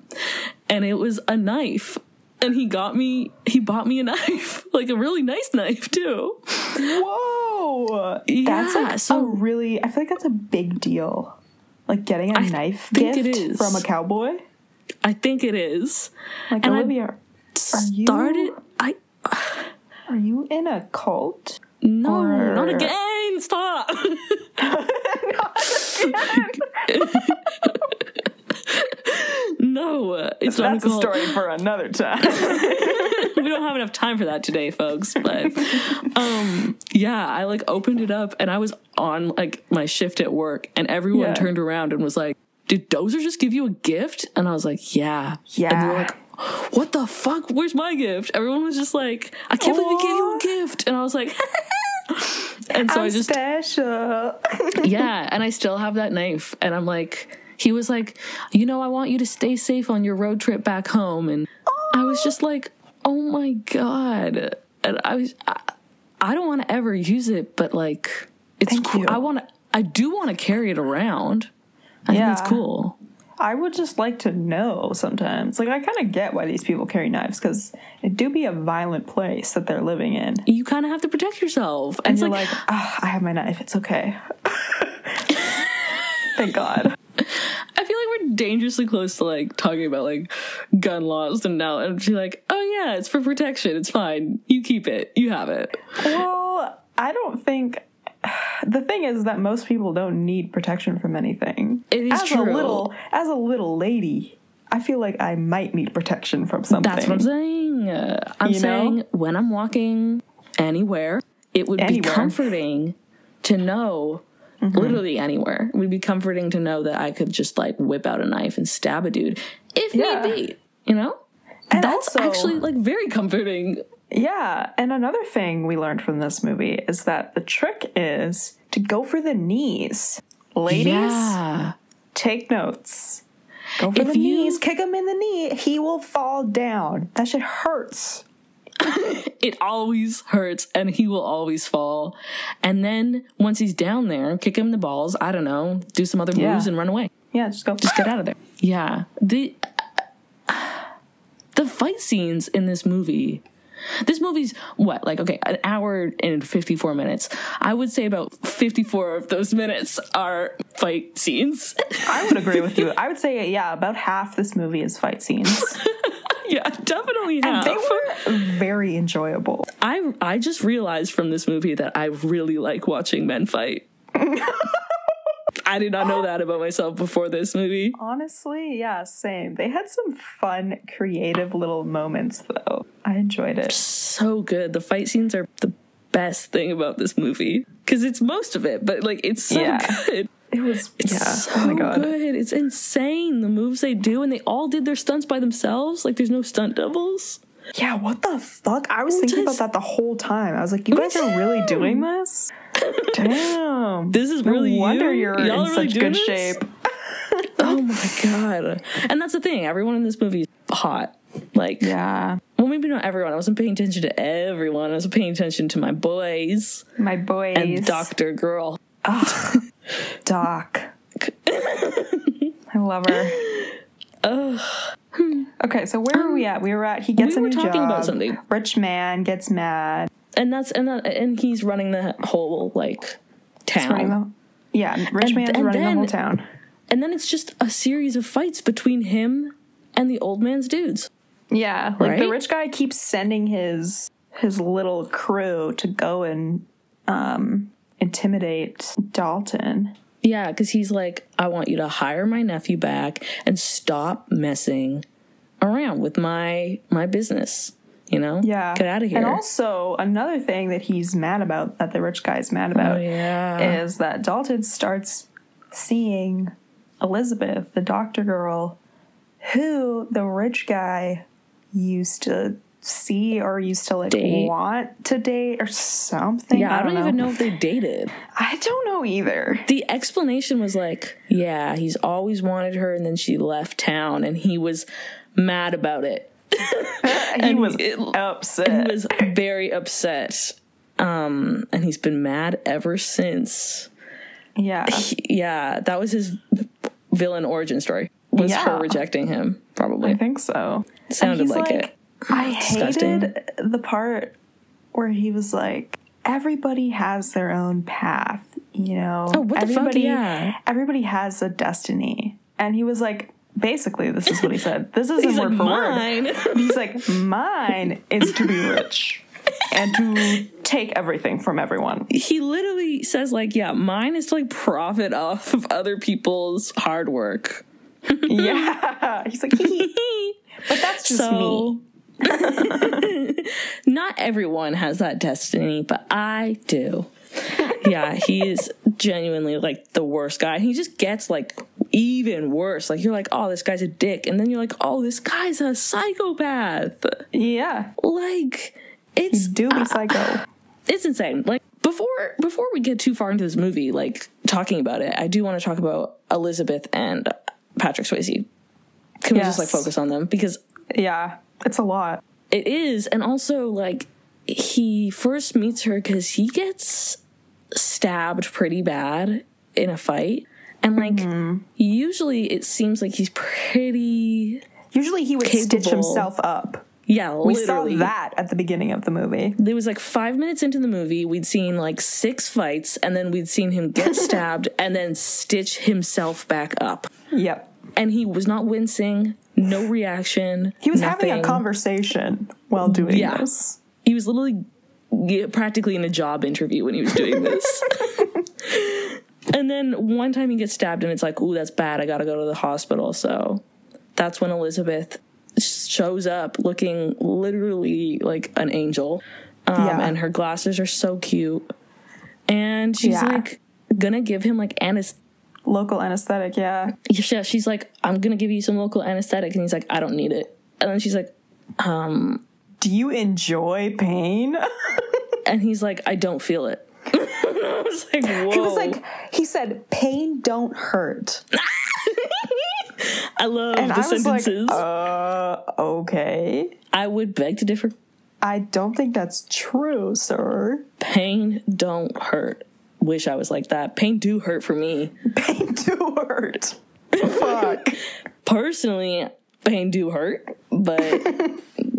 And it was a knife, and he got me, he bought me a knife, like a really nice knife too. Whoa. Yeah, that's like so a really, I feel like that's a big deal. Like getting a I knife think gift it is. from a cowboy. I think it is. Like and Olivia, I are you? Started, I, Are you in a cult? No, or... not again. Stop. Not again. No, it's not a cult. That's a story for another time. We don't have enough time for that today, folks. But um, yeah, I like opened it up and I was on like my shift at work, and everyone yeah. turned around and was like, "Did Dozer just give you a gift?" And I was like, "Yeah, yeah." And they were like, "What the fuck? Where's my gift?" Everyone was just like, "I can't Aww. believe he gave you a gift." And I was like, and so I'm I just special. Yeah, and I still have that knife. And I'm like, he was like, "You know, I want you to stay safe on your road trip back home." And oh. I was just like, "Oh my God." And I was I, I don't want to ever use it, but like it's cool. I want to I do want to carry it around. I yeah. think that's cool. I would just like to know sometimes. Like, I kind of get why these people carry knives, because it do be a violent place that they're living in. You kind of have to protect yourself. And, and you're like, like oh, I have my knife. It's okay. Thank God. I feel like we're dangerously close to, like, talking about, like, gun laws and now. And she's like, oh, yeah, it's for protection. It's fine. You keep it. You have it. Well, I don't think... The thing is that most people don't need protection from anything. It is as true. A little, as a little lady, I feel like I might need protection from something. That's what I'm saying. Uh, I'm you saying know? When I'm walking anywhere, it would anywhere. be comforting to know, mm-hmm. literally anywhere, it would be comforting to know that I could just, like, whip out a knife and stab a dude if yeah. need be, you know? And that's also, actually, like, very comforting. Yeah, and another thing we learned from this movie is that the trick is to go for the knees. Ladies, yeah. take notes. Go for if the you... knees, kick him in the knee, he will fall down. That shit hurts. It always hurts, and he will always fall. And then once he's down there, kick him in the balls, I don't know, do some other moves yeah. and run away. Yeah, just go. Just get out of there. Yeah. The, uh, the fight scenes in this movie... This movie's, what, like, okay, an hour and fifty-four minutes. I would say about fifty-four of those minutes are fight scenes. I would agree with you. I would say, yeah, about half this movie is fight scenes. Yeah, definitely half. And they were very enjoyable. I, I just realized from this movie that I really like watching men fight. I did not know that about myself before this movie. Honestly, yeah, same. They had some fun, creative little moments, though. I enjoyed it. So good. The fight scenes are the best thing about this movie. Because it's most of it, but, like, it's so yeah. good. It was, it's yeah. so oh my God. good. It's insane, the moves they do. And they all did their stunts by themselves. Like, there's no stunt doubles. Yeah, what the fuck? I was We're thinking just... about that the whole time. I was like, you guys are really doing this? Damn. This is no really wonder you? You're Y'all in really such good this? shape. Oh my God. And that's the thing. Everyone in this movie is hot. Like, yeah. Well, maybe not everyone. I wasn't paying attention to everyone. I was paying attention to my boys. My boys. And Doctor Girl. Oh, Doc. I love her. Ugh. Okay, so where um, are we at? We were at he gets we a new job. About something. Rich man gets mad, and that's and that, and he's running the whole like town. The, yeah, rich and, man's and running then, the whole town. And then it's just a series of fights between him and the old man's dudes. Yeah, like right? the rich guy keeps sending his his little crew to go and um, intimidate Dalton. Yeah, because he's like, I want you to hire my nephew back and stop messing around with my my business, you know? Yeah. Get out of here. And also, another thing that he's mad about, that the rich guy's mad about, oh, yeah. is that Dalton starts seeing Elizabeth, the doctor girl, who the rich guy used to see or used to like date. want to date or something. Yeah, I don't, I don't even know. know if they dated. I don't know either. The explanation was like, yeah, he's always wanted her and then she left town and he was mad about it. he and was it, upset. He was very upset. Um, and he's been mad ever since. Yeah. He, yeah, that was his villain origin story. Was yeah. her rejecting him, probably. I think so. It sounded like, like it. I Disgusting. hated the part where he was like, everybody has their own path, you know? Oh, what everybody, the fuck, yeah. Everybody has a destiny. And he was like, basically, this is what he said. This isn't word like, for mine. word. He's like, mine is to be rich. and to take everything from everyone. He literally says, like, yeah, mine is to, like, profit off of other people's hard work. Yeah. He's like, hee hee. But that's just so, me. Not everyone has that destiny, but I do. Yeah, he is genuinely, like, the worst guy. He just gets, like, even worse. Like, you're like, oh, this guy's a dick. And then you're like, oh, this guy's a psychopath. Yeah. Like, it's... You do be uh, psycho. It's insane. Like, before before we get too far into this movie, like, talking about it, I do want to talk about Elizabeth and Patrick Swayze. Can yes. we just, like, focus on them? Because... Yeah, it's a lot. It is. And also, like, he first meets her because he gets... stabbed pretty bad in a fight, and like mm-hmm. usually it seems like he's pretty usually he would capable. Stitch himself up. Yeah, we literally. Saw that at the beginning of the movie. There was like five minutes into the movie, we'd seen like six fights, and then we'd seen him get stabbed and then stitch himself back up. Yep. And he was not wincing, no reaction. He was nothing. Having a conversation while doing yeah. this. He was literally Yeah, practically in a job interview when he was doing this. And then one time he gets stabbed and it's like, ooh, that's bad. I gotta go to the hospital. So that's when Elizabeth shows up looking literally like an angel. Um, yeah. And her glasses are so cute. And she's yeah. like, gonna give him like anesthesia. Local anesthetic, yeah. Yeah, she's like, I'm gonna give you some local anesthetic. And he's like, I don't need it. And then she's like, um... do you enjoy pain? And he's like, I don't feel it. I was like, whoa. He was like, he said, pain don't hurt. I love and the I sentences. Like, uh, okay. I would beg to differ. I don't think that's true, sir. Pain don't hurt. Wish I was like that. Pain do hurt for me. Pain do hurt. Fuck. Personally, pain do hurt, but...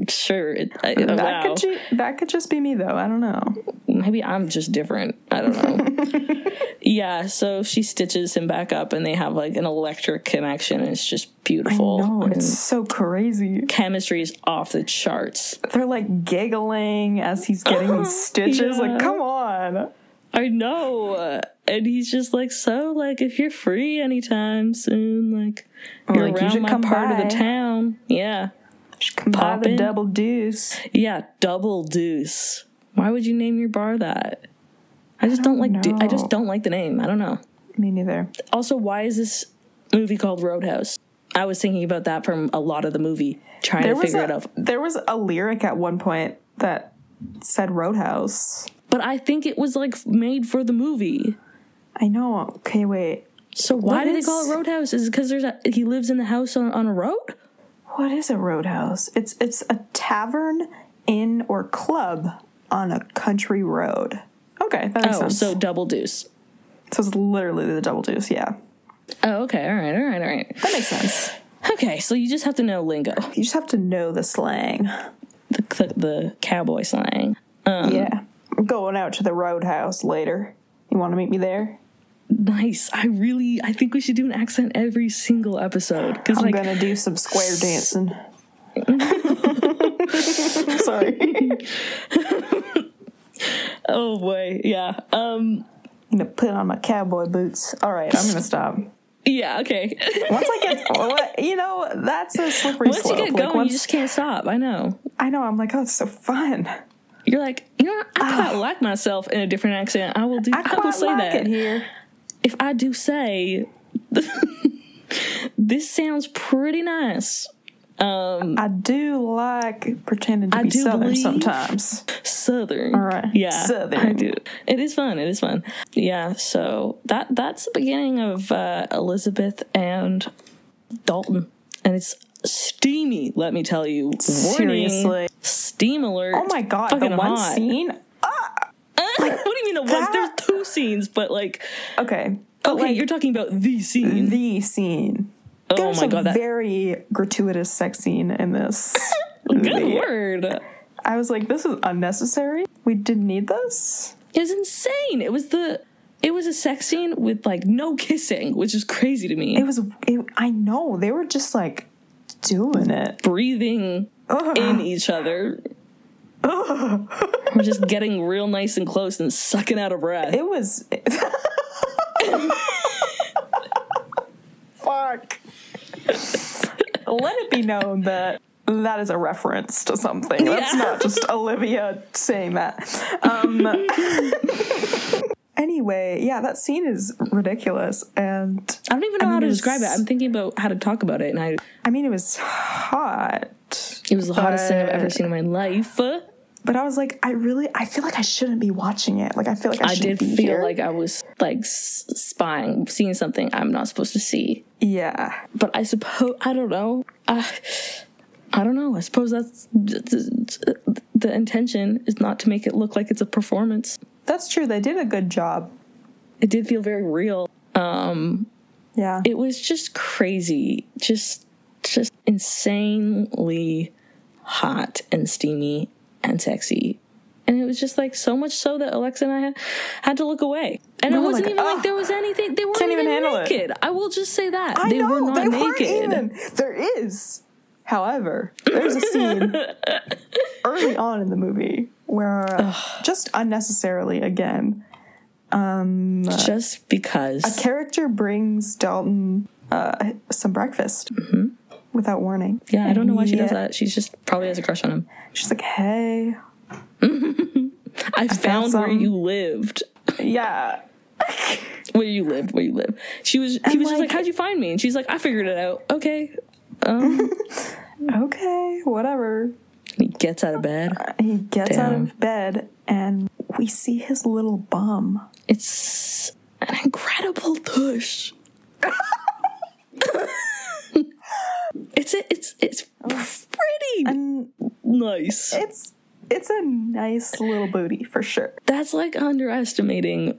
Sure, it, I, that wow. could ju- that could just be me though. I don't know. Maybe I'm just different. I don't know. Yeah, so she stitches him back up, and they have like an electric connection. And it's just beautiful. I know, and it's so crazy. Chemistry is off the charts. They're like giggling as he's getting uh, these stitches. Yeah. Like, come on. I know, and he's just like, so like if you're free anytime soon, like you're like, around you my come part by. Of the town, yeah. Pop the double deuce. Yeah, double deuce. Why would you name your bar that? I just I don't, don't like. Du- I just don't like the name. I don't know. Me neither. Also, why is this movie called Roadhouse? I was thinking about that from a lot of the movie, trying there to figure a, it out. There was a lyric at one point that said Roadhouse, but I think it was like made for the movie. I know. Okay, wait. So why what do is... they call it Roadhouse? Is it because there's a, he lives in the house on, on a road? What is a roadhouse? It's it's a tavern, inn, or club on a country road. Okay, that makes oh, sense. Oh, so double deuce. So it's literally the double deuce, yeah. Oh, okay, all right, all right, all right. That makes sense. Okay, so you just have to know lingo. You just have to know the slang. The the, the cowboy slang. Um, yeah. I'm going out to the roadhouse later. You want to meet me there? Nice. I really, I think we should do an accent every single episode. I'm like, gonna do some square dancing. Sorry. Oh boy, yeah. Um, I'm gonna put on my cowboy boots. All right, I'm gonna stop. Yeah, okay. Once I get, you know, that's a slippery once slope. Once you get like going, once, you just can't stop. I know. I know. I'm like, oh, it's so fun. You're like, you know, I quite uh, like myself in a different accent. I will do. I, I will say like that it here. If I do say, this sounds pretty nice. Um, I do like pretending to I be do Southern sometimes. Southern, all right, yeah, Southern. I do. It is fun. It is fun. Yeah. So that that's the beginning of uh, Elizabeth and Dalton, and it's steamy. Let me tell you, seriously. Warning. Steam alert. Oh my god, the one hot. Scene? Uh, like, what do you mean the one? There's two scenes, but like... Okay. But okay, like, you're talking about the scene. The scene. Oh There's my god. There's a that... very gratuitous sex scene in this. Good movie. Word. I was like, this is unnecessary. We didn't need this. It was insane. It was the... It was a sex scene with like no kissing, which is crazy to me. It was... It, I know. They were just like doing it. Breathing... in each other. We're just getting real nice and close and sucking out a breath. It was... Fuck. Let it be known that that is a reference to something. That's yeah. not just Olivia saying that. Um... Anyway, yeah, that scene is ridiculous, and I don't even know I mean, how to describe it. I'm thinking about how to talk about it, and I—I I mean, it was hot. It was the hottest thing I've ever seen in my life. But I was like, I really—I feel like I shouldn't be watching it. Like I feel like I, I did be feel here. Like I was like spying, seeing something I'm not supposed to see. Yeah, but I suppose I don't know. I, I don't know. I suppose that's the, the, the intention is not to make it look like it's a performance. That's true. They did a good job. It did feel very real. Um, yeah. It was just crazy. Just just insanely hot and steamy and sexy. And it was just like so much so that Alexa and I had, had to look away. And we're it wasn't like, even oh, like there was anything. They weren't can't even, even naked. It. I will just say that. I they know, were not they naked. Weren't even. There is, however, there's a scene early on in the movie where Ugh. just unnecessarily again, um, just because a character brings Dalton uh, some breakfast mm-hmm. without warning. Yeah, I don't know why she yeah. does that. She just probably has a crush on him. She's like, "Hey, I, I found, found where you lived." Yeah, where you lived, where you lived. She was. He and was like, just like, "How'd you find me?" And she's like, "I figured it out." Okay, um, okay, whatever. He gets out of bed. He gets Damn. out of bed, and we see his little bum. It's an incredible tush. it's a, it's it's pretty and nice. It's it's a nice little booty for sure. That's like underestimating.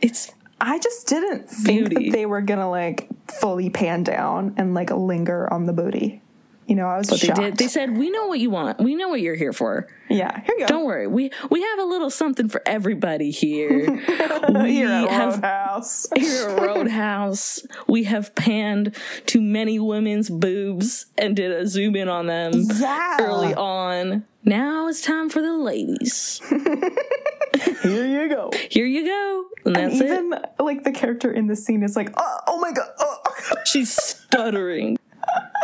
It's. I just didn't beauty. think that they were gonna like fully pan down and like linger on the booty. You know, I was but shocked. They did. They said, "We know what you want. We know what you're here for." Yeah, here you go. Don't worry. We we have a little something for everybody here. We you're at have Roadhouse. Here at Roadhouse, we have panned to many women's boobs and did a zoom in on them yeah. early on. Now it's time for the ladies. Here you go. Here you go. And, and that's even it. Like the character in the scene is like, "Oh, oh my god!" Oh. She's stuttering.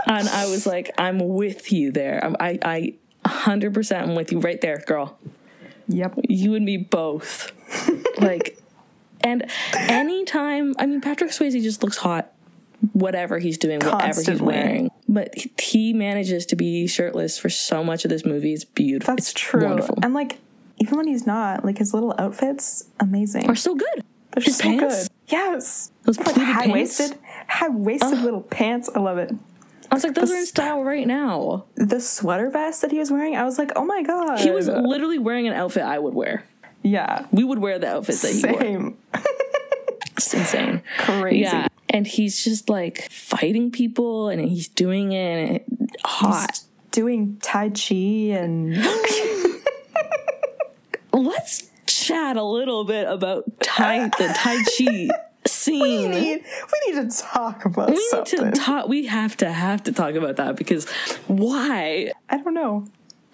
And I was like, I'm with you there. I, I, I one hundred percent am with you right there, girl. Yep. You and me both. Like, and anytime, I mean, Patrick Swayze just looks hot, whatever he's doing, Constantly. whatever he's wearing. But he manages to be shirtless for so much of this movie. It's beautiful. That's it's true. Wonderful. And, like, even when he's not, like, his little outfits, amazing. Are so good. They're his so pants. good. Yes. Those like high-waisted, high-waisted uh. little pants. I love it. I was like, those the, are in style right now. The sweater vest that he was wearing, I was like, oh my god. He was literally wearing an outfit I would wear. Yeah. We would wear the outfits that Same. he wore. It's insane. Crazy. Yeah. And he's just like fighting people and he's doing it hot. He's doing Tai Chi and... Let's chat a little bit about tai, the Tai Chi. Scene. We need, we need to talk about we something. We need to talk. We have to have to talk about that because why? I don't know.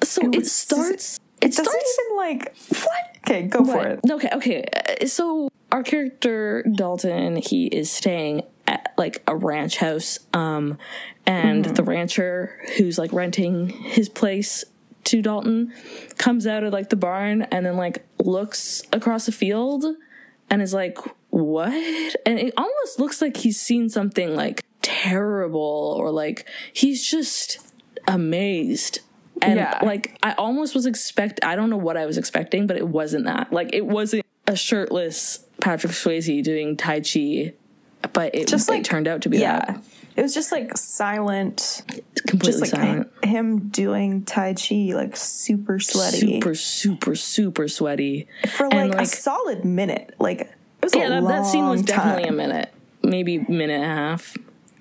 So it, it was, starts. It, it starts doesn't even like what? Okay, go what? for it. Okay, okay. So our character Dalton, he is staying at like a ranch house, um, and mm-hmm. the rancher who's like renting his place to Dalton comes out of like the barn and then like looks across the field and is like. What? And it almost looks like he's seen something like terrible or like he's just amazed and yeah. like I almost was expect I don't know what I was expecting, but it wasn't that. Like it wasn't a shirtless Patrick Swayze doing Tai Chi, but it just like it turned out to be yeah that. It was just like silent, completely just like silent. Him doing Tai Chi, like super sweaty, super super super sweaty for like, and, like a solid minute. Like It was yeah, that, that scene was definitely time. a minute, maybe minute and a half.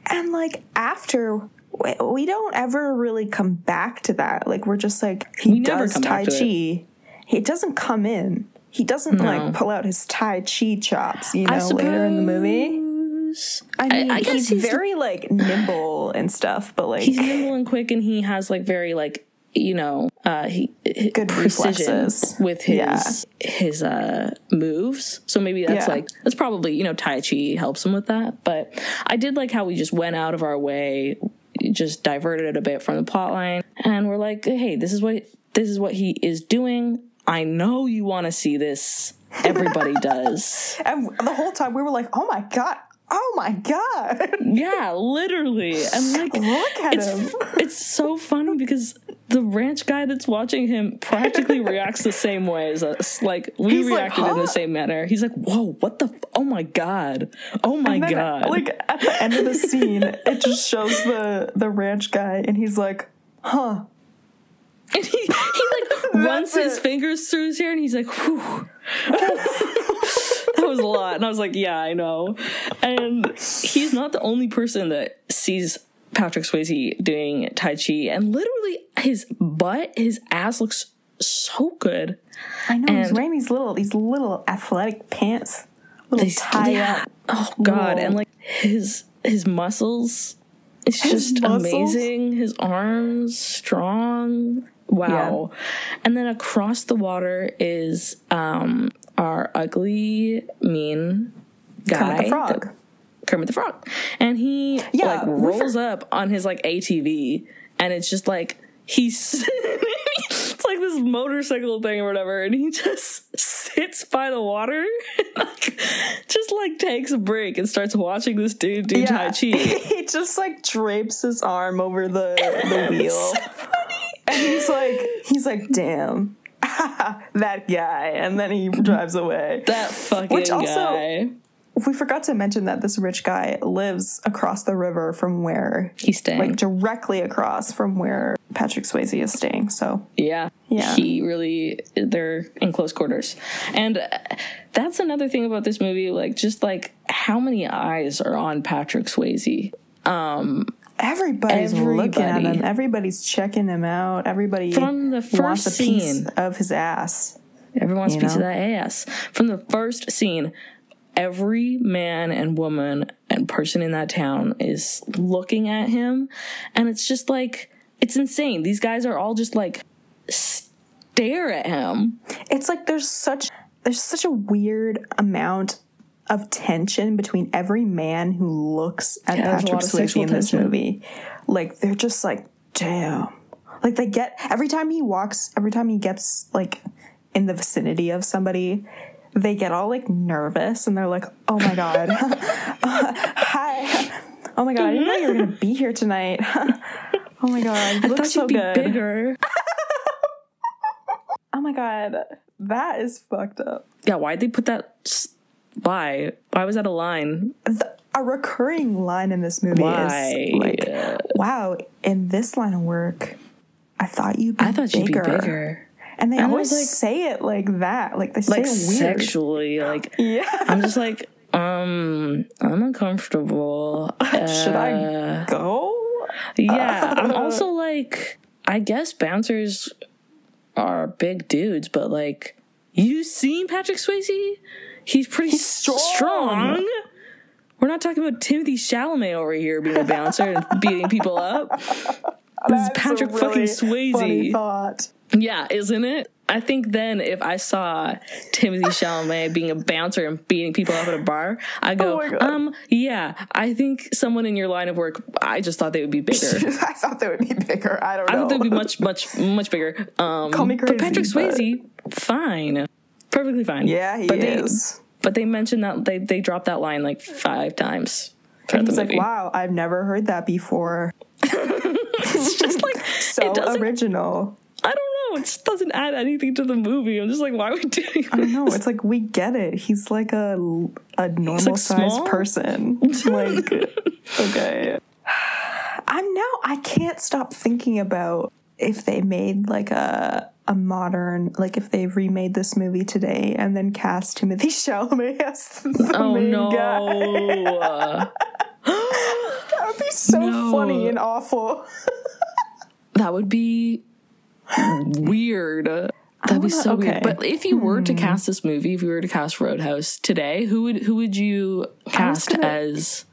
And, like, after, we, we don't ever really come back to that. Like, we're just like, he we does Tai Chi. It. He doesn't come in. He doesn't, no. like, pull out his Tai Chi chops, you know, later in the movie. I mean, I, I he's, he's very, like, nimble and stuff, but, like. He's nimble and quick, and he has, like, very, like, you know, uh, he, good precision reflexes with his yeah. his uh, moves. So maybe that's yeah. like that's probably, you know, Tai Chi helps him with that. But I did like how we just went out of our way, just diverted it a bit from the plot line, and we're like, hey, this is what this is what he is doing. I know you want to see this. Everybody does. And the whole time we were like, oh my God. Oh my God. Yeah, literally. And like, look at it's, him. It's so funny because the ranch guy that's watching him practically reacts the same way as us. Like, we He's reacted like, huh? in the same manner. He's like, whoa, what the? F- oh my God. Oh my then, God. Like, at the end of the scene, it just shows the, the ranch guy, and he's like, huh. And he, he like, runs it. his fingers through his hair, and he's like, whew. That was a lot. And I was like, yeah, I know. And he's not the only person that sees Patrick Swayze doing Tai Chi. And literally his butt, his ass looks so good. I know. And he's wearing these little, these little athletic pants. Little tie yeah. up. Oh, God. Whoa. And like his his muscles. It's his just muscles? amazing. His arms, strong. Wow. Yeah. And then across the water is um, our ugly, mean guy. Kermit the Frog. The, Kermit the Frog. And he yeah, like rolls for- up on his like A T V, and it's just like he's it's like this motorcycle thing or whatever, and he just sits by the water and like, just like takes a break and starts watching this dude do yeah. Tai Chi. He just like drapes his arm over the, the wheel. And he's like, he's like, damn, that guy. And then he drives away. That fucking Which also, guy. We forgot to mention that this rich guy lives across the river from where he's staying, like directly across from where Patrick Swayze is staying. So yeah, yeah, he really, they're in close quarters. And that's another thing about this movie, like just like how many eyes are on Patrick Swayze. Um, Everybody's Everybody. looking at him. Everybody's checking him out. Everybody from the first wants a scene piece of his ass. Everyone wants a piece of that ass. From the first scene, every man and woman and person in that town is looking at him, and it's just like it's insane. These guys are all just like stare at him. It's like there's such there's such a weird amount of tension between every man who looks at yeah, Patrick Swayze in this tension. movie. Like, they're just like, damn. Like, they get, every time he walks, every time he gets, like, in the vicinity of somebody, they get all, like, nervous, and they're like, oh, my God. uh, hi. Oh, my God, I didn't know you were going to be here tonight. Oh, my God. You look so good. I thought you'd be bigger. Oh, my God. That is fucked up. Yeah, why'd they put that... St- Why? Why was that a line? The, a recurring line in this movie Why? is like, wow, in this line of work, I thought you'd be I thought bigger. You'd be bigger. And they and always like, say it like that. Like, they say like it weird. Sexually. Like, yeah. I'm just like, um, I'm uncomfortable. Uh, Should I go? Yeah. Uh, I'm also like, I guess bouncers are big dudes, but like, you seen Patrick Swayze? He's pretty He's strong. strong. We're not talking about Timothy Chalamet over here being a bouncer and beating people up. This is Patrick really fucking Swayze. Funny thought. Yeah, isn't it? I think then if I saw Timothy Chalamet being a bouncer and beating people up at a bar, I go, oh um, yeah, I think someone in your line of work, I just thought they would be bigger. I thought they would be bigger. I don't know. I thought they would be much, much, much bigger. Um, Call me crazy. But Patrick Swayze, but... fine. Perfectly fine. Yeah, he but is. They, but they mentioned that they, they dropped that line like five times. And he's like, wow, I've never heard that before. It's just like so it original. I don't know. It just doesn't add anything to the movie. I'm just like, why are we doing this? I know. It's like, we get it. He's like a, a normal-sized like person. Like, okay. I'm now, I can't stop thinking about if they made like a... a modern, like if they remade this movie today and then cast Timothy Chalamet as the oh, main no. guy. That would be so no. funny and awful. That would be weird. That'd wanna, be so okay. weird. But if you were hmm. to cast this movie, if you were to cast Roadhouse today, who would who would you cast gonna, as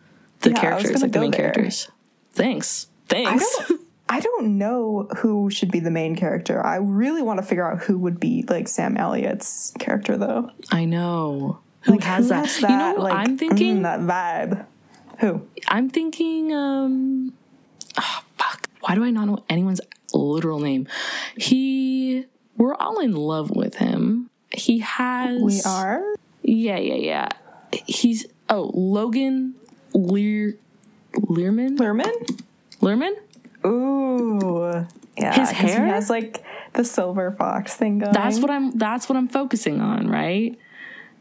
the yeah, characters, like the main there. characters? Thanks. Thanks. I don't know who should be the main character. I really want to figure out who would be, like, Sam Elliott's character, though. I know. Who like, has, who that? has that? You know, like, I'm thinking... Mm, that vibe. Who? I'm thinking, um... Oh, fuck. Why do I not know anyone's literal name? He... We're all in love with him. He has... We are? Yeah, yeah, yeah. He's... Oh, Logan Lear... Learman? Learman? Learman? Ooh, yeah. His hair? He has like the silver fox thing going. That's what I'm. That's what I'm focusing on, right?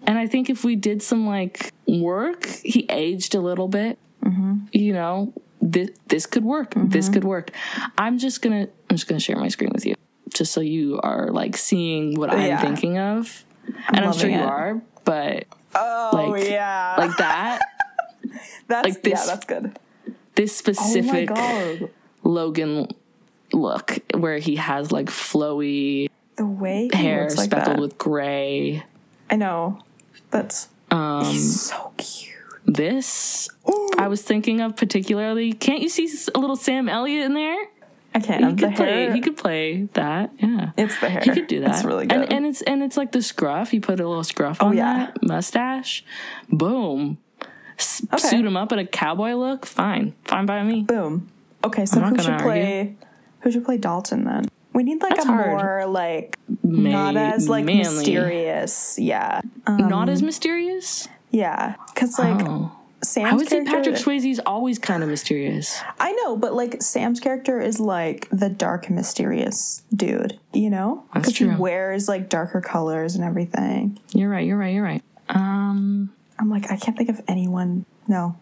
And I think if we did some like work, he aged a little bit. Mm-hmm. You know, this this could work. Mm-hmm. This could work. I'm just gonna. I'm just gonna share my screen with you, just so you are like seeing what yeah. I'm thinking of, I'm and I'm sure you it. are. But oh like, yeah, like that. That's like this, yeah. That's good. This specific. Oh my God. Logan look where he has like flowy the way hair like speckled that. with gray. I know. That's um, he's so cute. This Ooh. I was thinking of particularly. Can't you see a little Sam Elliott in there? I can. He could play. Hair. He could play that. Yeah, it's the hair. He could do that. It's really good. And, and it's and it's like the scruff. He put a little scruff oh, on yeah. that mustache. Boom. S- okay. Suit him up in a cowboy look. Fine. Fine by me. Boom. Okay, so who should play? Argue. Who should play Dalton then? We need like That's a hard. more like May, not as like manly. mysterious, yeah. Um, not as mysterious, yeah. Because like oh. Sam's, I would say Patrick Swayze is always kind of mysterious. I know, but like Sam's character is like the dark, mysterious dude. You know, because he wears like darker colors and everything. You're right. You're right. You're right. Um, I'm like I can't think of anyone. No.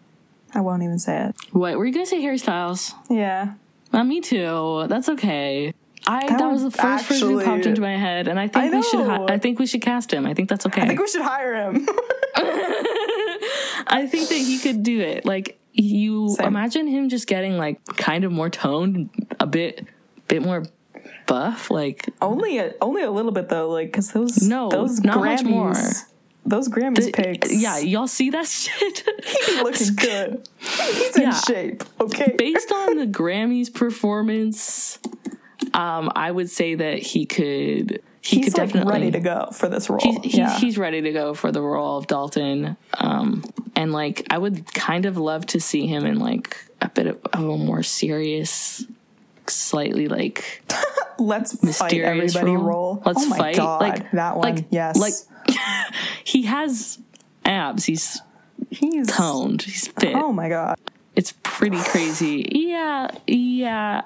I won't even say it. What? Were you going to say Harry Styles? Yeah. Uh, me too. That's okay. I That, that was the first person who popped into my head, and I think I we know. should hi- I think we should cast him. I think that's okay. I think we should hire him. I think that he could do it. Like, you Same. imagine him just getting, like, kind of more toned, a bit bit more buff, like... Only a, only a little bit, though, like, because those No, those not Grammys, much more. Those Grammys the, pics. Yeah, y'all see that shit? He looks good. He's yeah. in shape, okay? Based on the Grammys performance, um, I would say that he could... He he's could like definitely, ready to go for this role. He's, he's, yeah. he's ready to go for the role of Dalton. Um, and, like, I would kind of love to see him in, like, a bit of, of a more serious, slightly, like... Let's mysterious fight everybody role. role. Let's oh my fight. God, like, that one, like, yes. Like, he has abs. He's he's toned. He's fit. Oh my God, it's pretty crazy. Yeah, yeah.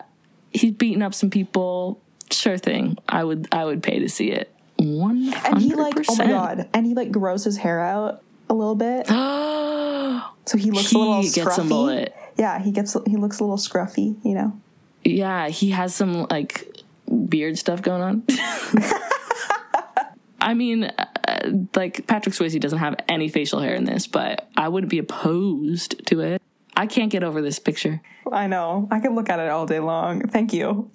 He's beating up some people. Sure thing. I would I would pay to see it. One hundred percent. And he like oh my God. And he like grows his hair out a little bit. So he looks he a little scruffy. Gets a mullet. Yeah, he gets he looks a little scruffy. You know. Yeah, he has some like beard stuff going on. I mean. Like, Patrick Swayze doesn't have any facial hair in this, but I wouldn't be opposed to it. I can't get over this picture. I know. I could look at it all day long. Thank you.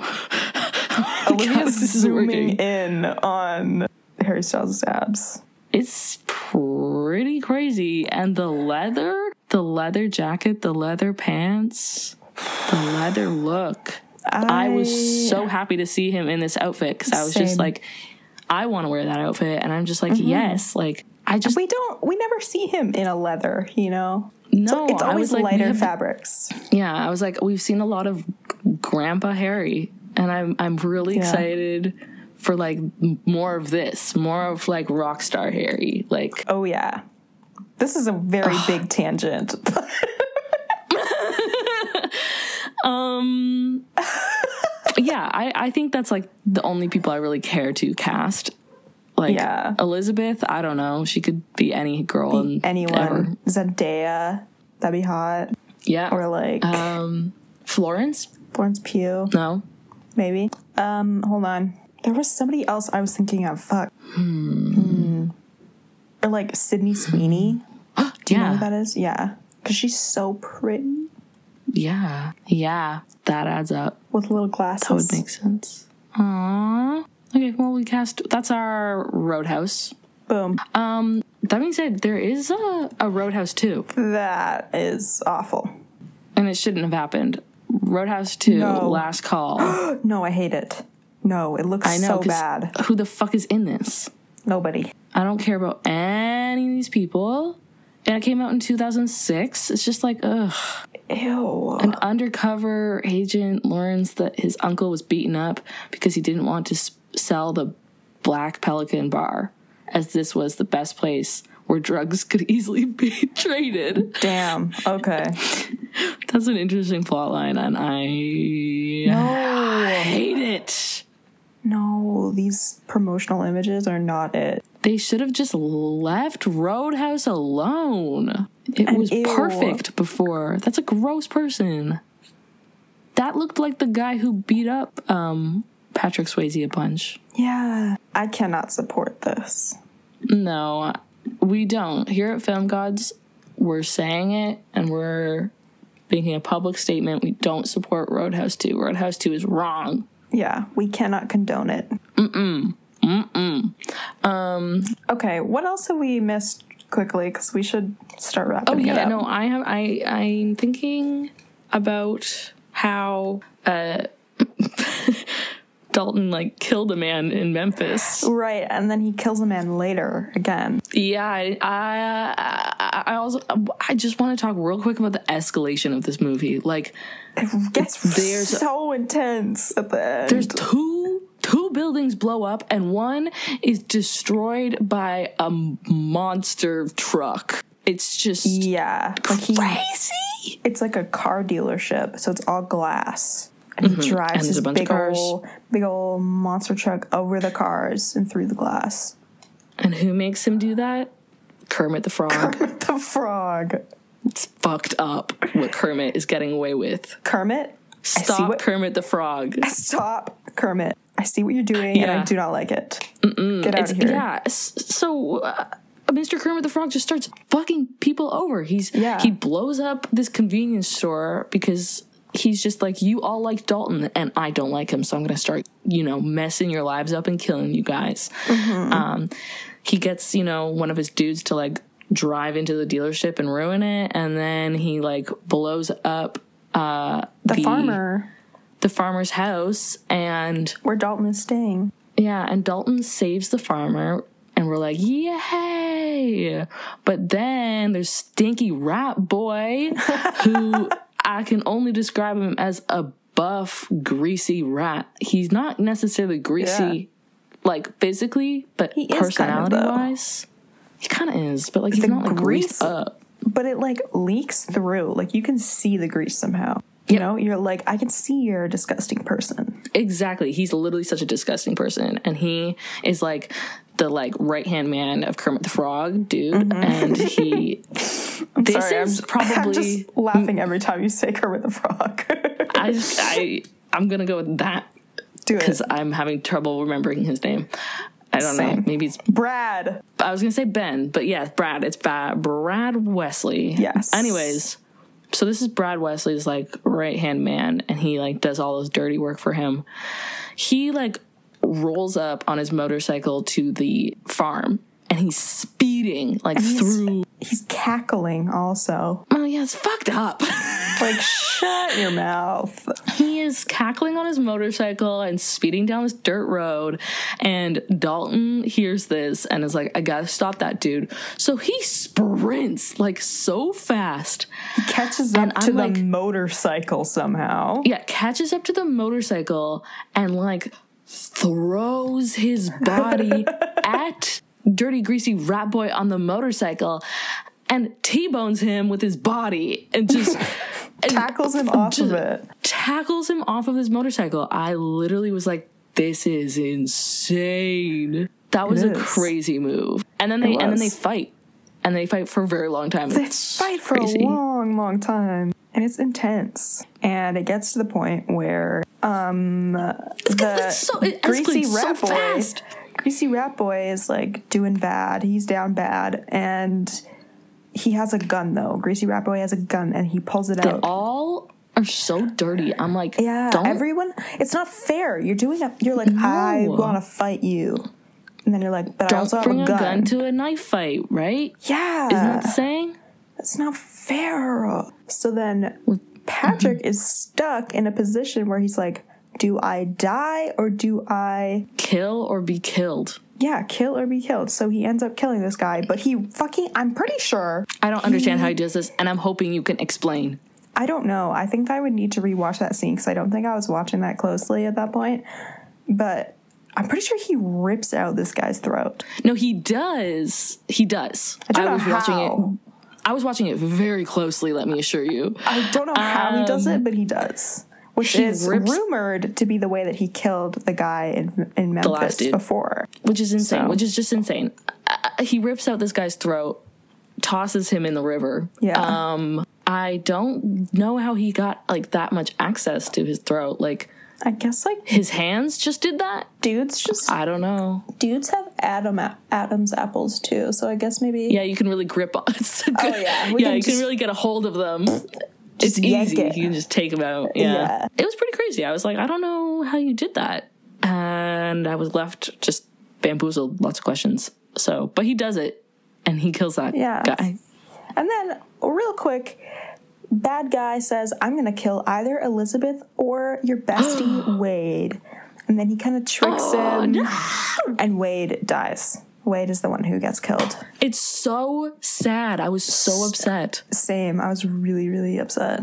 oh Olivia's God, zooming in on Harry Styles' abs. It's pretty crazy. And the leather, the leather jacket, the leather pants, the leather look. I, I was so happy to see him in this outfit because I was Same. just like... I want to wear that outfit, and I'm just like, mm-hmm. yes, like, I just... We don't, we never see him in a leather, you know? No, so it's always like, lighter have, fabrics. Yeah, I was like, we've seen a lot of Grandpa Harry, and I'm I'm really yeah. excited for, like, more of this, more of, like, rock star Harry, like... Oh, yeah. This is a very big tangent. um... Yeah, I, I think that's, like, the only people I really care to cast. Like, yeah. Elizabeth, I don't know. She could be any girl. Be anyone. Ever. Zendaya, that'd be hot. Yeah. Or, like... Um, Florence? Florence Pugh. No. Maybe. Um, hold on. There was somebody else I was thinking of. Fuck. Hmm. hmm. Or, like, Sydney Sweeney. Do you yeah. know who that is? Yeah. Because she's so pretty. Yeah. Yeah. That adds up. With little glasses. That would make sense. Aww. Okay, well, we cast... That's our Roadhouse. Boom. Um, that being said, there is a, a Roadhouse two. That is awful. And it shouldn't have happened. Roadhouse two, no. Last Call. No, I hate it. No, it looks I know, so bad. Who the fuck is in this? Nobody. I don't care about any of these people. And it came out in two thousand six. It's just like, ugh. Ew. An undercover agent learns that his uncle was beaten up because he didn't want to s- sell the Black Pelican Bar, as this was the best place where drugs could easily be traded. Damn. Okay. That's an interesting plot line, and I, no. I hate it. No, these promotional images are not it. They should have just left Roadhouse alone. It and was ew. perfect before. That's a gross person. That looked like the guy who beat up um, Patrick Swayze a bunch. Yeah. I cannot support this. No, we don't. Here at Film Gods, we're saying it, and we're making a public statement. We don't support Roadhouse two. Roadhouse two is wrong. Yeah, we cannot condone it. Mm-mm. Mm-mm. Um, okay, what else have we missed quickly? Because we should start wrapping oh, yeah, it up. No, I have, I, I'm thinking about how uh, Dalton, like, killed a man in Memphis. Right, and then he kills a man later again. Yeah, I, I, I also, I just want to talk real quick about the escalation of this movie. Like, it gets so intense at the end. There's two... Two buildings blow up, and one is destroyed by a monster truck. It's just yeah, crazy. Like he, it's like a car dealership, so it's all glass. And mm-hmm. he drives and his a big old, big old monster truck over the cars and through the glass. And who makes him do that? Kermit the Frog. Kermit the Frog. It's fucked up what Kermit is getting away with. Kermit? Stop what, Kermit the Frog. Stop Kermit. I see what you're doing, yeah. and I do not like it. Mm-mm. Get out it's, of here. Yeah. So uh, Mister Kermit the Frog just starts fucking people over. He's yeah. He blows up this convenience store because he's just like, you all like Dalton, and I don't like him, so I'm going to start, you know, messing your lives up and killing you guys. Mm-hmm. Um, he gets, you know, one of his dudes to, like, drive into the dealership and ruin it, and then he, like, blows up uh, the, the farmer. the farmer's house, and where Dalton is staying. Yeah, and Dalton saves the farmer, and we're like, yay! But then there's Stinky Rat Boy, who I can only describe him as a buff, greasy rat. He's not necessarily greasy, yeah. like, physically, but personality-wise. He kind of is, but, like, he's the not, like, grease, greased up. But it, like, leaks through. Like, you can see the grease somehow. You know, you're like, I can see you're a disgusting person. Exactly. He's literally such a disgusting person. And he is like the like right-hand man of Kermit the Frog, dude. Mm-hmm. And he... I'm this sorry, is I'm, probably... I'm just laughing every time you say Kermit the Frog. I, I, I'm going to go with that. Do it. Because I'm having trouble remembering his name. I don't Same. know. Maybe it's... Brad. I was going to say Ben, but yeah, Brad. It's Brad, Brad Wesley. Yes. Anyways... So this is Brad Wesley's, like, right-hand man, and he, like, does all this dirty work for him. He, like, rolls up on his motorcycle to the farm, and he's speeding, like, he's, through. He's cackling also. Oh, yeah, it's fucked up. Like, shut your mouth. He is cackling on his motorcycle and speeding down this dirt road, and Dalton hears this and is like, I gotta stop that dude. So he sprints, like, so fast. He catches up to the like, motorcycle somehow. Yeah, catches up to the motorcycle and, like, throws his body at dirty, greasy rat boy on the motorcycle and T-bones him with his body and just... And tackles him off of it. Tackles him off of his motorcycle. I literally was like, this is insane. That was a crazy move. And then they and then they fight. And they fight for a very long time. They fight for a long, long time. And it's intense. And it gets to the point where um the greasy rat boy, greasy rat boy is like doing bad. He's down bad. And he has a gun, though. Greasy Rat Boy has a gun, and he pulls it out. They all are so dirty. I'm like, yeah, don't. Everyone, it's not fair. You're doing a, you're like, no. I want to fight you. And then you're like, but don't I also have a gun. Don't bring a gun to a knife fight, right? Yeah. Isn't that the saying? That's not fair. So then Patrick is stuck in a position where he's like, do I die or do I... kill or be killed. Yeah, kill or be killed. So he ends up killing this guy, but he fucking... I'm pretty sure... I don't he, understand how he does this, and I'm hoping you can explain. I don't know. I think I would need to rewatch that scene, because I don't think I was watching that closely at that point. But I'm pretty sure he rips out this guy's throat. No, he does. He does. I don't I know was how. watching it. I was watching it very closely, let me assure you. I don't know how um, he does it, but he does. Which is rips, rumored to be the way that he killed the guy in, in Memphis before. Which is insane. So. Which is just insane. Uh, he rips out this guy's throat, tosses him in the river. Yeah. Um, I don't know how he got, like, that much access to his throat. Like, I guess, like... his hands just did that? Dudes just... I don't know. Dudes have Adam, Adam's apples, too. So I guess maybe... Yeah, you can really grip on... Good, oh, yeah. We yeah, can you just, can really get a hold of them. It's easy. It. You can just take them out. Yeah. yeah. It was pretty crazy. I was like, I don't know how you did that. And I was left just bamboozled. Lots of questions. So, but he does it. And he kills that yeah. guy. And then, real quick... bad guy says, I'm going to kill either Elizabeth or your bestie, Wade. And then he kind of tricks oh, him. No. And Wade dies. Wade is the one who gets killed. It's so sad. I was so upset. Same. I was really, really upset.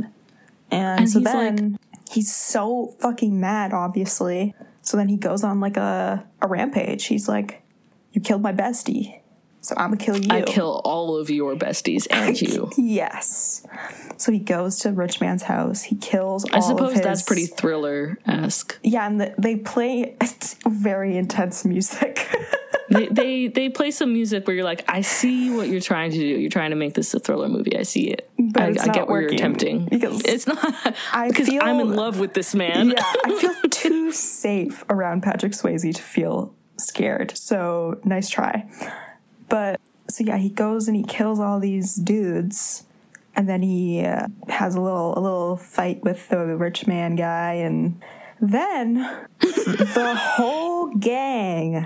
And, and so he's then like, he's so fucking mad, obviously. So then he goes on like a, a rampage. He's like, you killed my bestie. So I'm going to kill you. I kill all of your besties and you. Yes. So he goes to Rich Man's house. He kills all of his... I suppose that's pretty Thriller-esque. Yeah, and the, they play very intense music. they, they they play some music where you're like, I see what you're trying to do. You're trying to make this a thriller movie. I see it. But I, it's I not get where you're attempting. Because it's not... I because feel, I'm in love with this man. Yeah, I feel too safe around Patrick Swayze to feel scared. So nice try. But, so yeah, he goes and he kills all these dudes, and then he uh, has a little a little fight with the rich man guy, and then the whole gang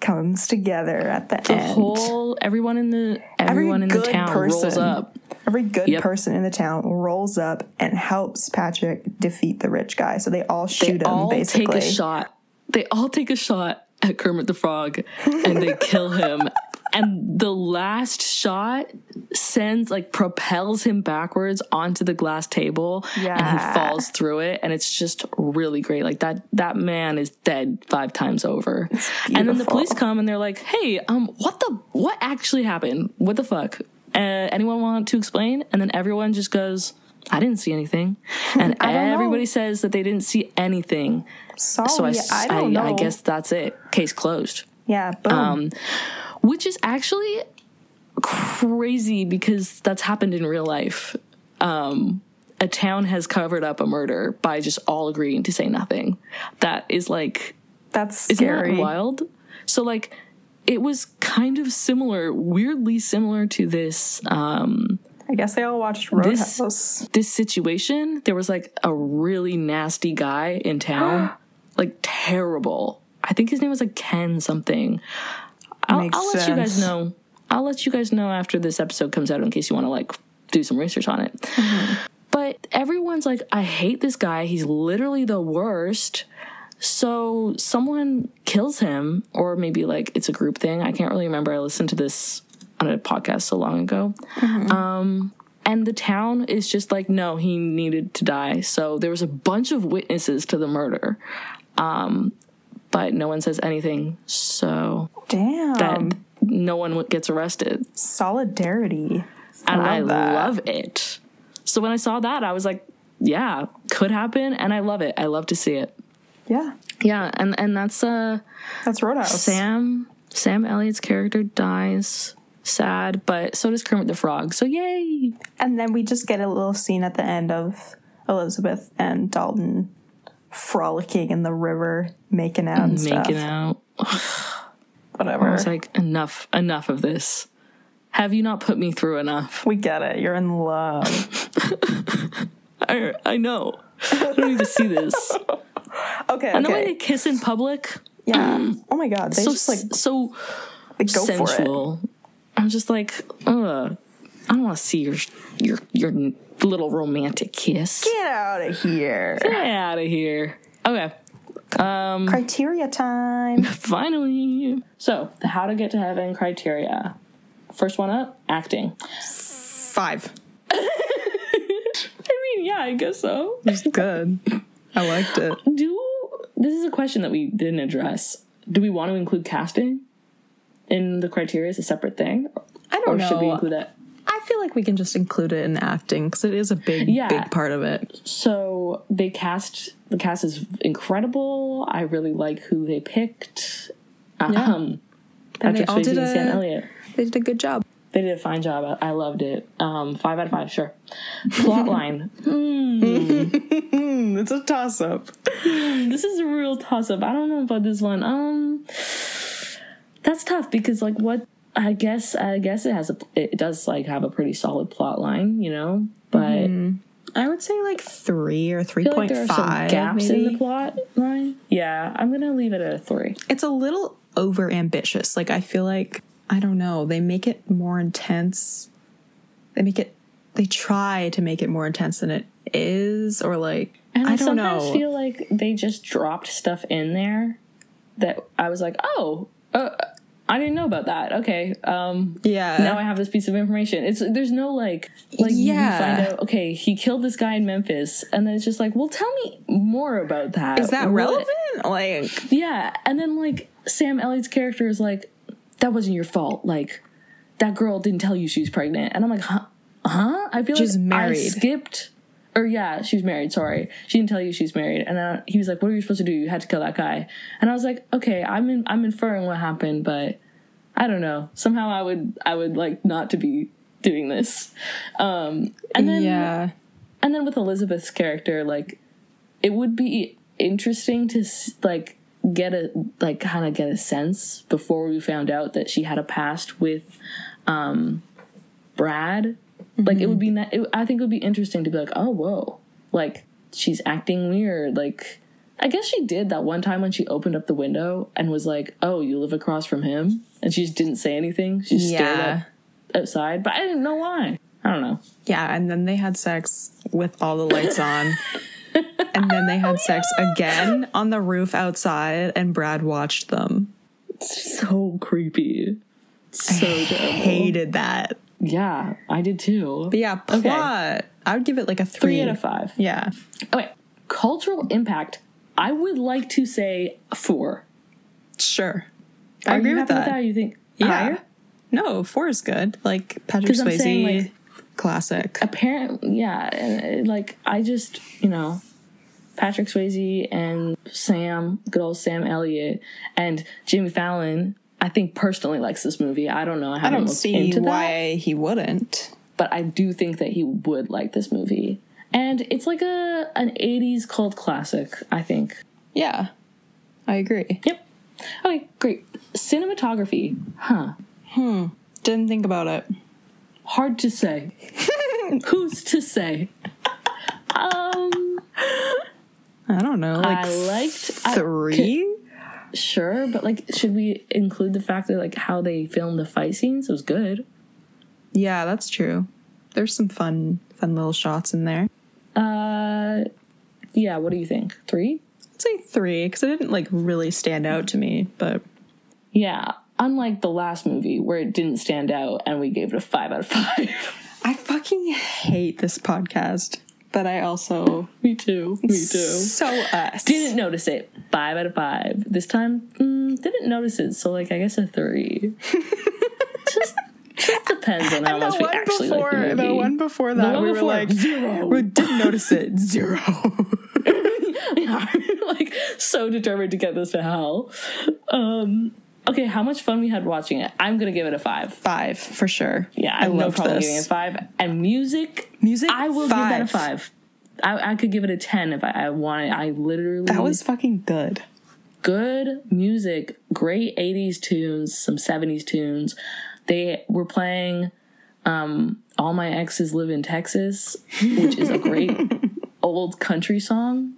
comes together at the, the end. The whole, everyone in the, everyone every in the town person, rolls up. Every good yep. person in the town rolls up and helps Patrick defeat the rich guy, so they all shoot they him, all basically. They all take a shot. They all take a shot at Kermit the Frog, and they kill him. And the last shot sends, like, propels him backwards onto the glass table, yeah. and he falls through it, and it's just really great. Like, that that man is dead five times over. And then the police come, and they're like, hey, um, what the, what actually happened? What the fuck? Uh, anyone want to explain? And then everyone just goes, I didn't see anything. And everybody know. says that they didn't see anything. Sorry, so I, I don't I, know. I guess that's it. Case closed. Yeah, boom. Um, Which is actually crazy because that's happened in real life. Um, a town has covered up a murder by just all agreeing to say nothing. That is like... That's scary. Isn't that wild? So, like, it was kind of similar, weirdly similar to this... Um, I guess they all watched Roadhouse. This, this situation, there was, like, a really nasty guy in town. Like, terrible. I think his name was, like, Ken something. I'll, I'll let you guys know. I'll let you guys know after this episode comes out in case you want to, like, do some research on it. Mm-hmm. But everyone's like, I hate this guy. He's literally the worst. So someone kills him, or maybe, like, it's a group thing. I can't really remember. I listened to this on a podcast so long ago. Mm-hmm. Um, and the town is just like, no, he needed to die. So there was a bunch of witnesses to the murder. Um, but no one says anything, so damn that no one gets arrested. Solidarity, I and love I that. love it. So when I saw that, I was like, "Yeah, could happen," and I love it. I love to see it. Yeah, yeah, and and that's uh, that's Roadhouse. Sam Sam Elliott's character dies. Sad, but so does Kermit the Frog. So yay! And then we just get a little scene at the end of Elizabeth and Dalton frolicking in the river, making out and making stuff. out whatever. I was like, enough enough of this. Have you not put me through enough? We get it, you're in love. I, I know I don't need to see this. okay and okay. The way they kiss in public, yeah. Oh my god, they so, just like so they go sensual for it. I'm just like, ugh. I don't want to see your your your little romantic kiss. Get out of here. Get out of here. Okay. Um, criteria time. Finally. So, the How to Get to Heaven criteria. First one up, acting. Five. I mean, yeah, I guess so. It's good. I liked it. Do this is a question that we didn't address. Do we want to include casting in the criteria as a separate thing? I don't or know. Or should we include it? I feel like we can just include it in acting because it is a big, yeah. big part of it. So they cast, the cast is incredible. I really like who they picked. Yeah. Um, Patrick Swayze and Sam Elliott. They did a good job. They did a fine job. I loved it. Um, five out of five, sure. Plotline. mm. It's a toss-up. This is a real toss-up. I don't know about this one. Um, that's tough because, like, what? I guess I guess it has a it does like have a pretty solid plot line, you know. But mm-hmm. I would say like three or three point like five. Gaps maybe? In the plot line. Yeah, I'm gonna leave it at a three. It's a little over ambitious. Like I feel like. I don't know. They make it more intense. They make it. They try to make it more intense than it is, or like and I, I don't know. I sometimes feel like they just dropped stuff in there that I was like, oh, uh, I didn't know about that. Okay, um, yeah. Now I have this piece of information. It's there's no like like yeah. You find out. Okay, he killed this guy in Memphis, and then it's just like, well, tell me more about that. Is that what? Relevant? Like yeah, and then like Sam Elliott's character is like. That wasn't your fault. Like, that girl didn't tell you she was pregnant. And I'm like, huh? huh? I feel she's like married. I skipped. Or yeah, she was married. Sorry. She didn't tell you she was married. And I, he was like, what are you supposed to do? You had to kill that guy. And I was like, okay, I'm in, I'm inferring what happened, but I don't know. Somehow I would, I would like not to be doing this. Um, and then, yeah. And then with Elizabeth's character, like, it would be interesting to like, get a like kind of get a sense before we found out that she had a past with um Brad mm-hmm. like it would be not, it, I think it would be interesting to be like oh whoa like she's acting weird like I guess she did that one time when she opened up the window and was like oh you live across from him and she just didn't say anything she just yeah. stared up outside but I didn't know why I don't know yeah and then they had sex with all the lights on and then they had oh, sex yeah. again on the roof outside, and Brad watched them. So creepy. So I terrible. Hated that. Yeah, I did too. But yeah, plot. Okay. I would give it like a three. Three out of five. Yeah. Okay, cultural impact. I would like to say four. Sure. I Are agree you with that. With that. You think yeah. higher? No, four is good. Like Patrick Swayze. I'm saying, like, classic. Apparently, yeah. Like, I just, you know... Patrick Swayze and Sam, good old Sam Elliott, and Jimmy Fallon, I think personally likes this movie. I don't know. I, I don't see why that, he wouldn't. But I do think that he would like this movie. And it's like a an eighties cult classic, I think. Yeah, I agree. Yep. Okay, great. Cinematography. Huh. Hmm. Didn't think about it. Hard to say. Who's to say? Um... I don't know, like I liked, three? I, could, sure, but, like, should we include the fact that, like, how they filmed the fight scenes? It was good. Yeah, that's true. There's some fun, fun little shots in there. Uh, yeah, what do you think? Three? I'd say three, because it didn't, like, really stand out to me, but... Yeah, unlike the last movie, where it didn't stand out, and we gave it a five out of five. I fucking hate this podcast. But I also... Me too. Me too. So us. Didn't notice it. Five out of five. This time, mm, didn't notice it. So, like, I guess a three. just, just depends on how much we actually before, like the movie. The one before that, one we before, were like... Zero. We didn't notice it. Zero. Yeah, I'm, like, so determined to get this to hell. Um... Okay, how much fun we had watching it. I'm going to give it a five. Five, for sure. Yeah, I, I have no problem this. Giving it a five. And music, music, I will five. Give that a five. I, I could give it a ten if I, I wanted. I literally... That was fucking good. Good music. Great eighties tunes, some seventies tunes. They were playing um, All My Exes Live in Texas, which is a great old country song.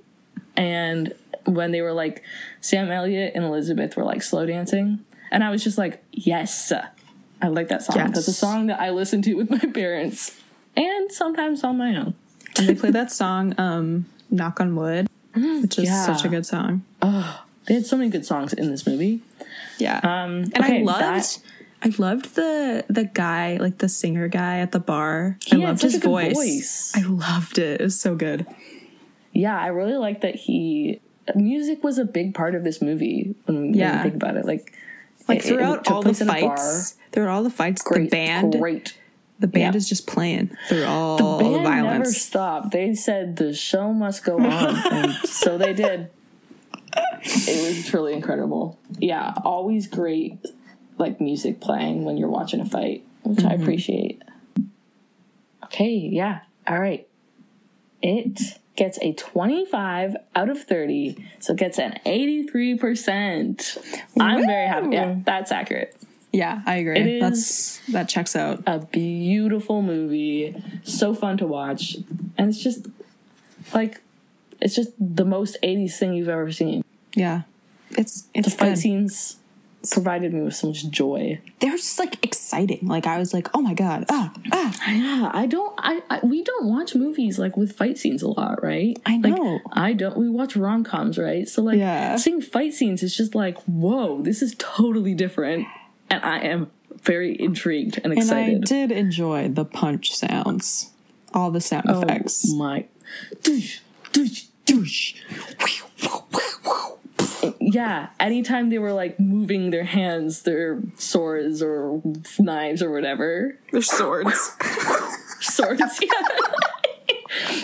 And... when they were like Sam Elliott and Elizabeth were like slow dancing and I was just like yes I like that song. Yes. That's a song that I listen to with my parents and sometimes on my own. And they play that song, um, Knock on Wood, which is yeah. such a good song. Oh, they had so many good songs in this movie. Yeah. Um, and okay, I loved... That- I loved the the guy, like the singer guy at the bar. I yeah, loved his voice. voice. I loved it. It was so good. Yeah, I really liked that he... Music was a big part of this movie when, yeah. when you think about it. Like, like it, throughout it all the fights, throughout all the fights, great, the band... Great. The band yeah. is just playing through all the, band all the violence. Never stopped. They said the show must go on, and so they did. It was truly incredible. Yeah, always great... like music playing when you're watching a fight, which mm-hmm. I appreciate. Okay, yeah. All right. It gets a twenty-five out of thirty, so it gets an eighty-three percent. Woo! I'm very happy. Yeah, that's accurate. Yeah, I agree. It is that's that checks out. A beautiful movie, so fun to watch, and it's just like it's just the most eighties thing you've ever seen. Yeah. It's it's the fight good. scenes provided me with so much joy. They're just like exciting. Like I was like, oh my god, ah, ah. Yeah, I don't. I, I we don't watch movies like with fight scenes a lot, right? I know. Like, I don't. We watch rom coms, right? So like, yeah. seeing fight scenes is just like, whoa, this is totally different, and I am very intrigued and excited. And I did enjoy the punch sounds, all the sound oh, effects. My, doosh, doosh, doosh. Yeah, anytime they were like moving their hands, their swords or knives or whatever. Their swords. Swords, yeah.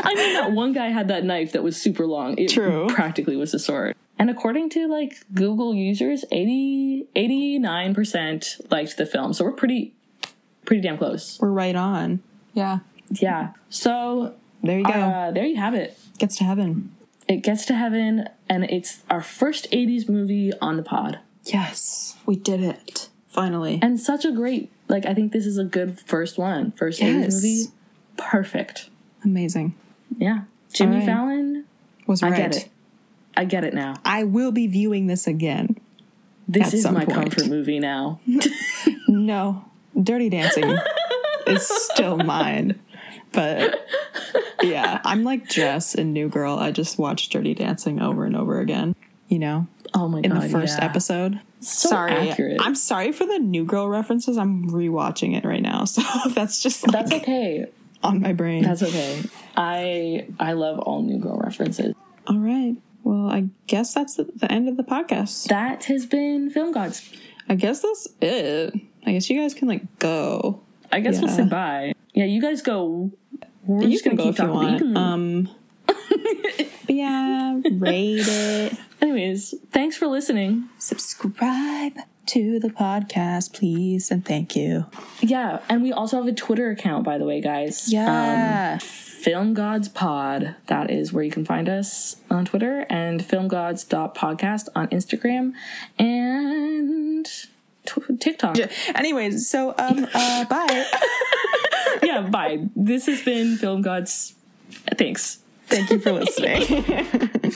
I mean, that one guy had that knife that was super long. It True. practically was a sword. And according to like Google users, eighty, eighty-nine percent liked the film. So we're pretty, pretty damn close. We're right on. Yeah. Yeah. So there you go. Uh, there you have it. Gets to heaven. It gets to heaven, and it's our first eighties movie on the pod. Yes, we did it. Finally. And such a great, like, I think this is a good first one. First yes. eighties movie. Perfect. Amazing. Yeah. Jimmy right. Fallon. Was right. I get it. I get it now. I will be viewing this again. This is my point. comfort movie now. No. Dirty Dancing is still mine. But... yeah, I'm like Jess in New Girl. I just watched Dirty Dancing over and over again, you know? Oh my god, in the first yeah. episode. So sorry. Accurate. I'm sorry for the New Girl references. I'm rewatching it right now, so that's just like that's okay. on my brain. That's okay. I I love all New Girl references. All right. Well, I guess that's the, the end of the podcast. That has been Film Gods. I guess that's it. I guess you guys can like go. I guess yeah. we'll say bye. Yeah, you guys go... We're you can go if you want. You um, yeah, rate it. Anyways, thanks for listening. Subscribe to the podcast, please, and thank you. Yeah, and we also have a Twitter account, by the way, guys. Yeah. Um, Film Gods Pod. That is where you can find us on Twitter, and filmgods dot podcast on Instagram, and t- TikTok. Anyways, so um, uh, bye. Yeah, bye. This has been Film Gods. Thanks. Thank you for listening.